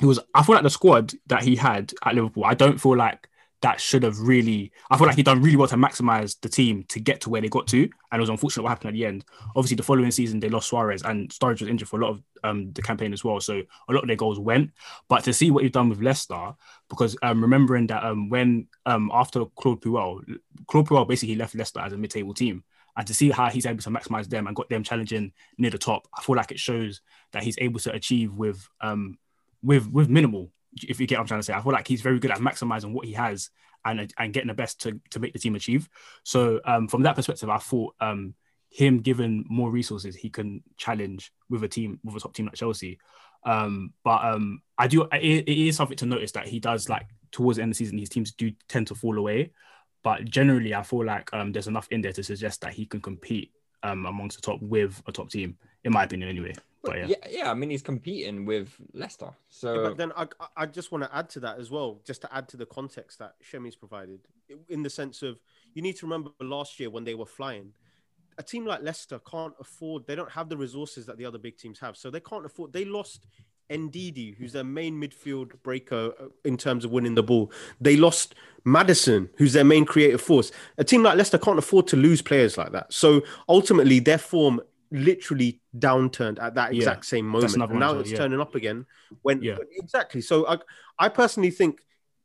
it was. I feel like the squad that he had at Liverpool, I don't feel like that should have really... I feel like he done really well to maximise the team to get to where they got to. And it was unfortunate what happened at the end. Obviously, the following season, they lost Suarez and Sturridge was injured for a lot of um, the campaign as well. So a lot of their goals went. But to see what you've done with Leicester, because um, remembering that um, when um, after Claude Puel, Claude Puel basically left Leicester as a mid-table team. And to see how he's able to maximise them and got them challenging near the top, I feel like it shows that he's able to achieve with um, with with minimal. If you get what I'm trying to say, I feel like he's very good at maximising what he has and and getting the best to, to make the team achieve. So um, from that perspective, I thought um, him given more resources, he can challenge with a team, with a top team like Chelsea. Um, but um, I do, it, it is something to notice that he does like towards the end of the season, his teams do tend to fall away. But generally, I feel like um, there's enough in there to suggest that he can compete um, amongst the top with a top team, in my opinion, anyway. But yeah. yeah, yeah. I mean, he's competing with Leicester. So, yeah, but then I, I just want to add to that as well, just to add to the context that Shemi's provided, in the sense of you need to remember last year when they were flying, a team like Leicester can't afford. They don't have the resources that the other big teams have, so they can't afford. They lost Ndidi, who's their main midfield breaker in terms of winning the ball. They lost Maddison, who's their main creative force. A team like Leicester can't afford to lose players like that. So ultimately, their form literally downturned at that exact yeah, same moment. And now it's yeah. turning up again. When yeah. Exactly. So I, I personally think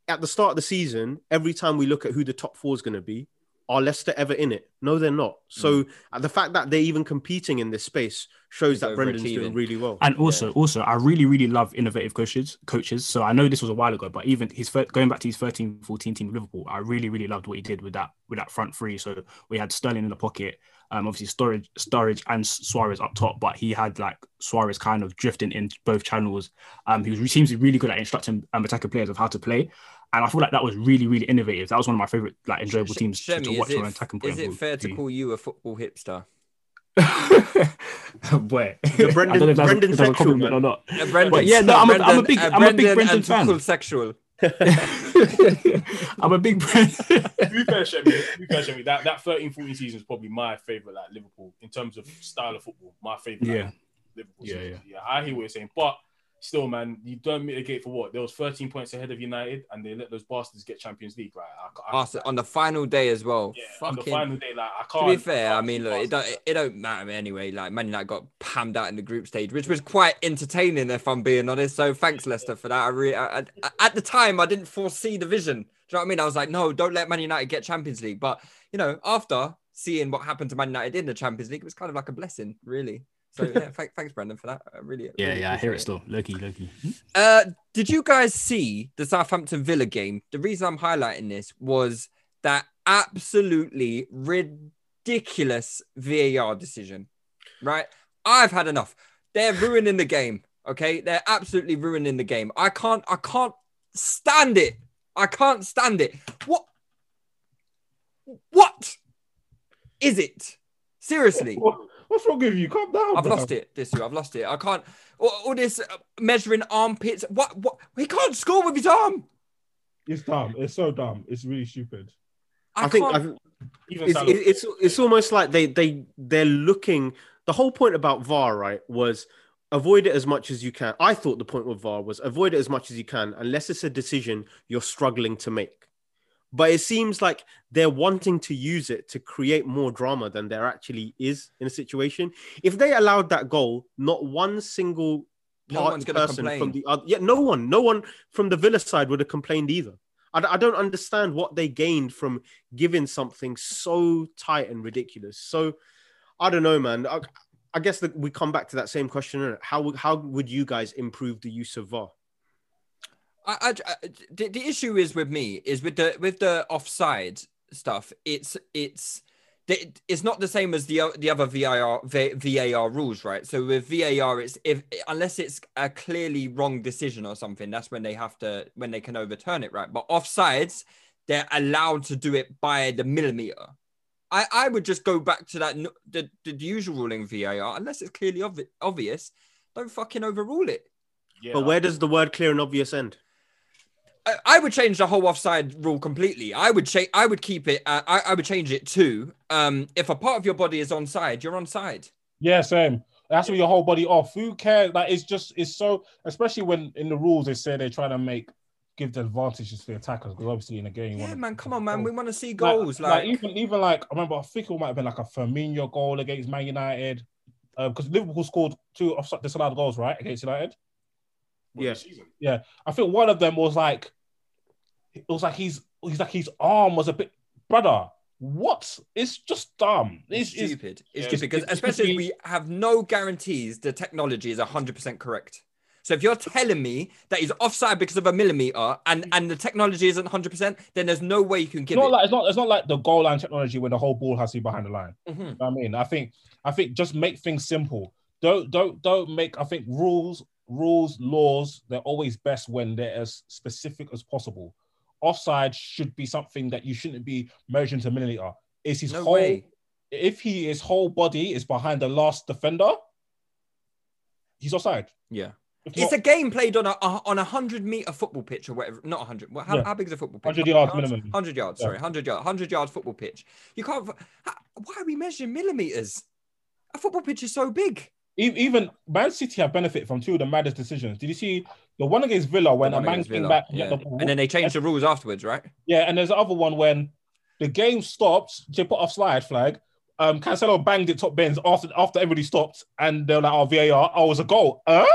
at the start of the season, every time we look at who the top four is going to be, are Leicester ever in it? No, they're not. So mm. the fact that they're even competing in this space shows that Brendan's doing really well. And also, yeah. also, I really, really love innovative coaches. Coaches. So I know this was a while ago, but even his going back to his thirteen fourteen team with Liverpool, I really, really loved what he did with that with that front three. So we had Sterling in the pocket, um, obviously Sturridge, Sturridge and Suarez up top, but he had like Suarez kind of drifting in both channels. Um, he was, he seems really good at instructing um, attacking players of how to play. And I feel like that was really, really innovative. That was one of my favourite, like, enjoyable teams Shemi, to watch. Is it, attacking is it fair to call you a football hipster? Where? The Brendan, Brendan sexual, man. Or not. Yeah, Brendan, but yeah, no, I'm, Brendan, a, I'm a big, a I'm a big Brendan fan. Sexual. I'm a big Brendan. To be fair, Shemi, to be fair, Shemi, that, that thirteen fourteen season is probably my favourite, like, Liverpool, in terms of style of football, my favourite yeah. like, Liverpool yeah, season. Yeah. yeah, I hear what you're saying, but... Still, man, you don't mitigate for what? There was thirteen points ahead of United, and they let those bastards get Champions League, right? I, I, I, on the final day as well. Yeah, fucking, on the final day, like I can't. To be fair, I mean, look, it don't it don't matter anyway. Like Man United got pammed out in the group stage, which was quite entertaining, if I'm being honest. So thanks, Leicester, for that. I really, I, I, at the time, I didn't foresee the vision you know what I mean? I was like, no, don't let Man United get Champions League. But, you know, after seeing what happened to Man United in the Champions League, it was kind of like a blessing, really. So, yeah, th- thanks, Brendan, for that. I really Yeah, really yeah, I hear it, it still. Loki, Loki. Uh, did you guys see the Southampton Villa game? The reason I'm highlighting this was that absolutely ridiculous V A R decision, right? I've had enough. They're ruining the game, okay? They're absolutely ruining the game. I can't, I can't stand it. I can't stand it. What? What is it? Seriously. What, what's wrong with you? Calm down. I've bro. lost it this year. I've lost it. I can't. All, all this measuring armpits. What? What? He can't score with his arm. It's dumb. It's so dumb. It's really stupid. I, I think I, it's, it's it's almost like they they they're looking. The whole point about V A R, right, was avoid it as much as you can. I thought the point with V A R was avoid it as much as you can, unless it's a decision you're struggling to make. But it seems like they're wanting to use it to create more drama than there actually is in a situation. If they allowed that goal, not one single part no person complain. from the other, yeah, no one, no one from the Villa side would have complained either. I, I don't understand what they gained from giving something so tight and ridiculous. So I don't know, man. I, I guess that we come back to that same question. How how would you guys improve the use of V A R? I, I, the, the issue is with me is with the with the offside stuff. It's it's it's not the same as the the other V A R V A R rules, right? So with V A R, it's if unless it's a clearly wrong decision or something, that's when they have to when they can overturn it, right? But offsides, they're allowed to do it by the millimeter. I, I would just go back to that the, the usual ruling V A R, unless it's clearly obvi- obvious. Don't fucking overrule it. Yeah, but where does the word clear and obvious end? I, I would change the whole offside rule completely. I would change. I would keep it. Uh, I, I would change it to um, if a part of your body is onside, you're onside. Yeah, same. That's with your whole body off. Who cares? Like it's just it's so especially when in the rules they say they're trying to make. give the advantages to the attackers, because obviously in a game... You yeah, man, come on, man. Goals. We want to see goals. Like, like, like even, even like, I remember, I think it might have been like a Firmino goal against Man United, because um, Liverpool scored two offside disallowed goals, right, against United? Yeah. Yeah. I think one of them was like, it was like he's, he's like his arm was a bit... Brother, what? It's just dumb. It's, it's stupid. It's, it's stupid, because especially we have no guarantees the technology is one hundred percent correct. So if you're telling me that he's offside because of a millimeter and, and the technology isn't one hundred percent, then there's no way you can give it's not it. Like, it's, not, it's not like the goal line technology where the whole ball has to be behind the line. Mm-hmm. You know what I mean, I think I think just make things simple. Don't don't don't make. I think rules rules laws they're always best when they're as specific as possible. Offside should be something that you shouldn't be measuring to millimeter. Is his no whole way. If he his whole body is behind the last defender, he's offside. Yeah. It's, it's not, a game played on a on a hundred meter football pitch or whatever. Not a hundred. How, yeah. how big is a football pitch? Hundred yards minimum. Hundred yards. Yeah. Sorry, hundred yard. Hundred yard football pitch. You can't. How, why are we measuring millimeters? A football pitch is so big. Even Man City have benefited from two of the maddest decisions. Did you see the one against Villa when a man came Villa. back and, yeah. the ball, and then they changed and, the rules afterwards, right? Yeah, and there's the other one when the game stopped. They put offside flag. Um, Cancelo banged it top bins after after everybody stopped, and they were like, "Oh, V A R! Oh, it was a goal." Huh?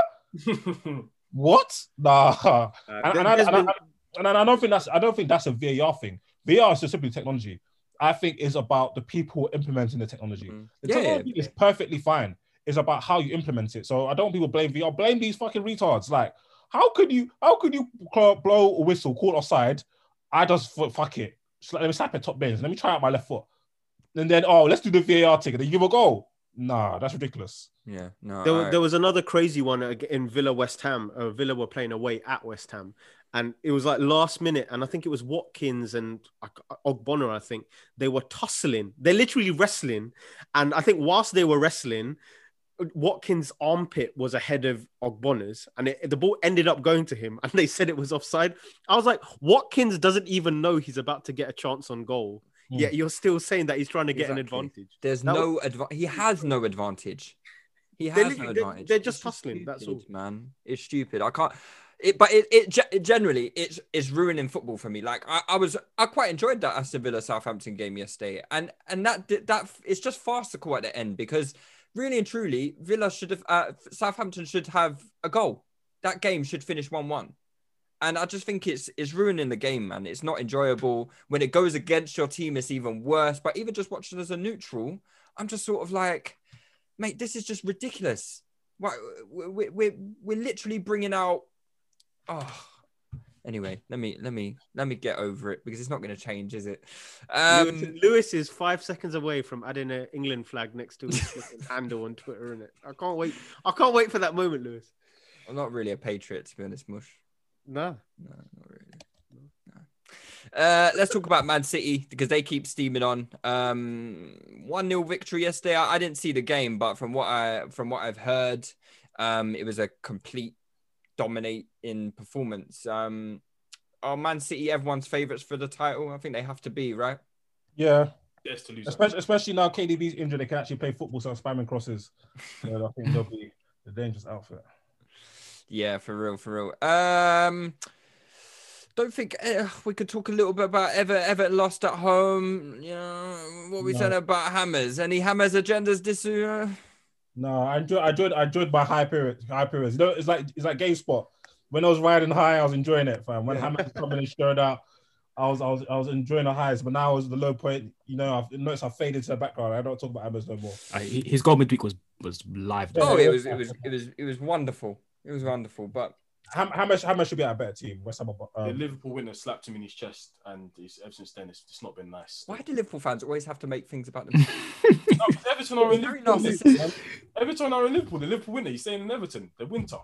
What? Nah. Uh, and, and, I, and, been... I, and I don't think that's I don't think that's a V A R thing. V A R is just simply technology. I think it's about the people implementing the technology. Mm. The yeah, technology yeah. is perfectly fine. It's about how you implement it. So I don't want people blame V A R. Blame these fucking retards. Like, how could you? How could you blow a whistle, call offside? I just fuck it. Just let me slap it top bins. Let me try out my left foot. And then oh, let's do the V A R ticket. Then you give a goal. Nah, that's ridiculous. Yeah, no. There, I... there was another crazy one in Villa West Ham. Uh, Villa were playing away at West Ham, and it was like last minute. And I think it was Watkins and Ogbonna. I think they were tussling. They're literally wrestling. And I think whilst they were wrestling, Watkins' armpit was ahead of Ogbonna's, and it, the ball ended up going to him. And they said it was offside. I was like, Watkins doesn't even know he's about to get a chance on goal. Yeah, you're still saying that he's trying to get exactly. an advantage. There's that no was... advantage. He has no advantage. He has they're, no advantage. They're, they're just hustling. That's all, man. It's stupid. I can't. It, but it, it generally it's it's ruining football for me. Like I, I was, I quite enjoyed that Aston Villa Southampton game yesterday, and and that that it's just farcical at the end because really and truly Villa should have uh, Southampton should have a goal. That game should finish one one. And I just think it's it's ruining the game, man. It's not enjoyable. When it goes against your team, it's even worse. But even just watching as a neutral, I'm just sort of like, mate, this is just ridiculous. We're, we're, we're, we're literally bringing out... Oh. Anyway, let me let me let me get over it because it's not going to change, is it? Um, Lewis, Lewis is five seconds away from adding an England flag next to his handle on Twitter, innit? I can't wait. I can't wait for that moment, Lewis. I'm not really a patriot, to be honest, Mush. No, no, not really. No. Uh, let's talk about Man City because they keep steaming on. Um, one nil victory yesterday. I, I didn't see the game, but from what I from what I've heard, um, it was a complete dominate in performance. Um, are Man City everyone's favourites for the title? I think they have to be, right? Yeah. Yes, to lose. Especially, especially now K D B's injured, they can actually play football, so I'm spamming crosses. So I think they'll be a dangerous outfit. Yeah, for real, for real. Um, don't think uh, we could talk a little bit about Everton. Everton lost at home. You know what we no. said about Hammers. Any Hammers agendas this year? No, I enjoyed. I enjoyed. I enjoyed my high periods. High periods. You know, it's like it's like GameSpot. When I was riding high, I was enjoying it, fam. When Hammers coming and showed out, I was I was I was enjoying the highs. But now I was at the low point. You know, I've noticed I faded to the background. I don't talk about Hammers no more. Uh, his goal midweek was was live. Oh, it was it was it was it was wonderful. It was wonderful, but how, how much? How much should be at a better team? West Ham. Um... The Liverpool winner slapped him in his chest, and he's, ever since then, it's, it's not been nice. Why do Liverpool fans always have to make things about them? No, Everton are in Liverpool. Liverpool. Everton are in Liverpool. The Liverpool winner, he's staying in Everton. The winter.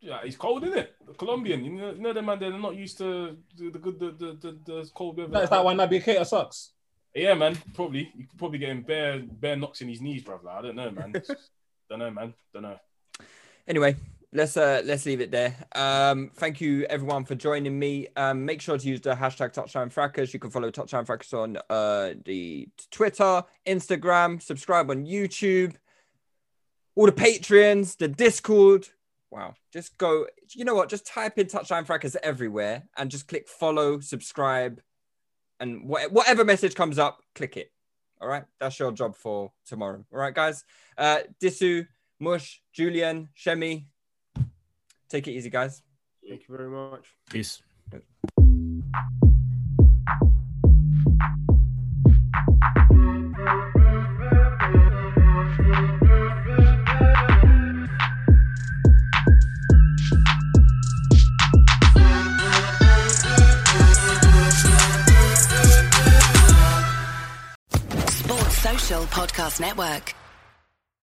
Yeah, he's cold, isn't it? The Colombian, you know, you know them man. They're not used to the good, the the, the, the cold weather. That's like why Naby Keita sucks. Yeah, man. Probably you could probably get him bare bare knocks in his knees, brother. I don't know, man. don't know, man. Don't know. Anyway, let's uh, let's leave it there. Um, thank you, everyone, for joining me. Um, make sure to use the hashtag Touchline Frackers. You can follow Touchline Frackers on uh, the Twitter, Instagram. Subscribe on YouTube. All the Patreons, the Discord. Wow. Just go. You know what? Just type in Touchline Frackers everywhere and just click follow, subscribe. And wh- whatever message comes up, click it. All right? That's your job for tomorrow. All right, guys? Uh, Disu. Mush, Julian, Shemi, take it easy, guys. Thank you very much. Peace. Sports Social Podcast Network.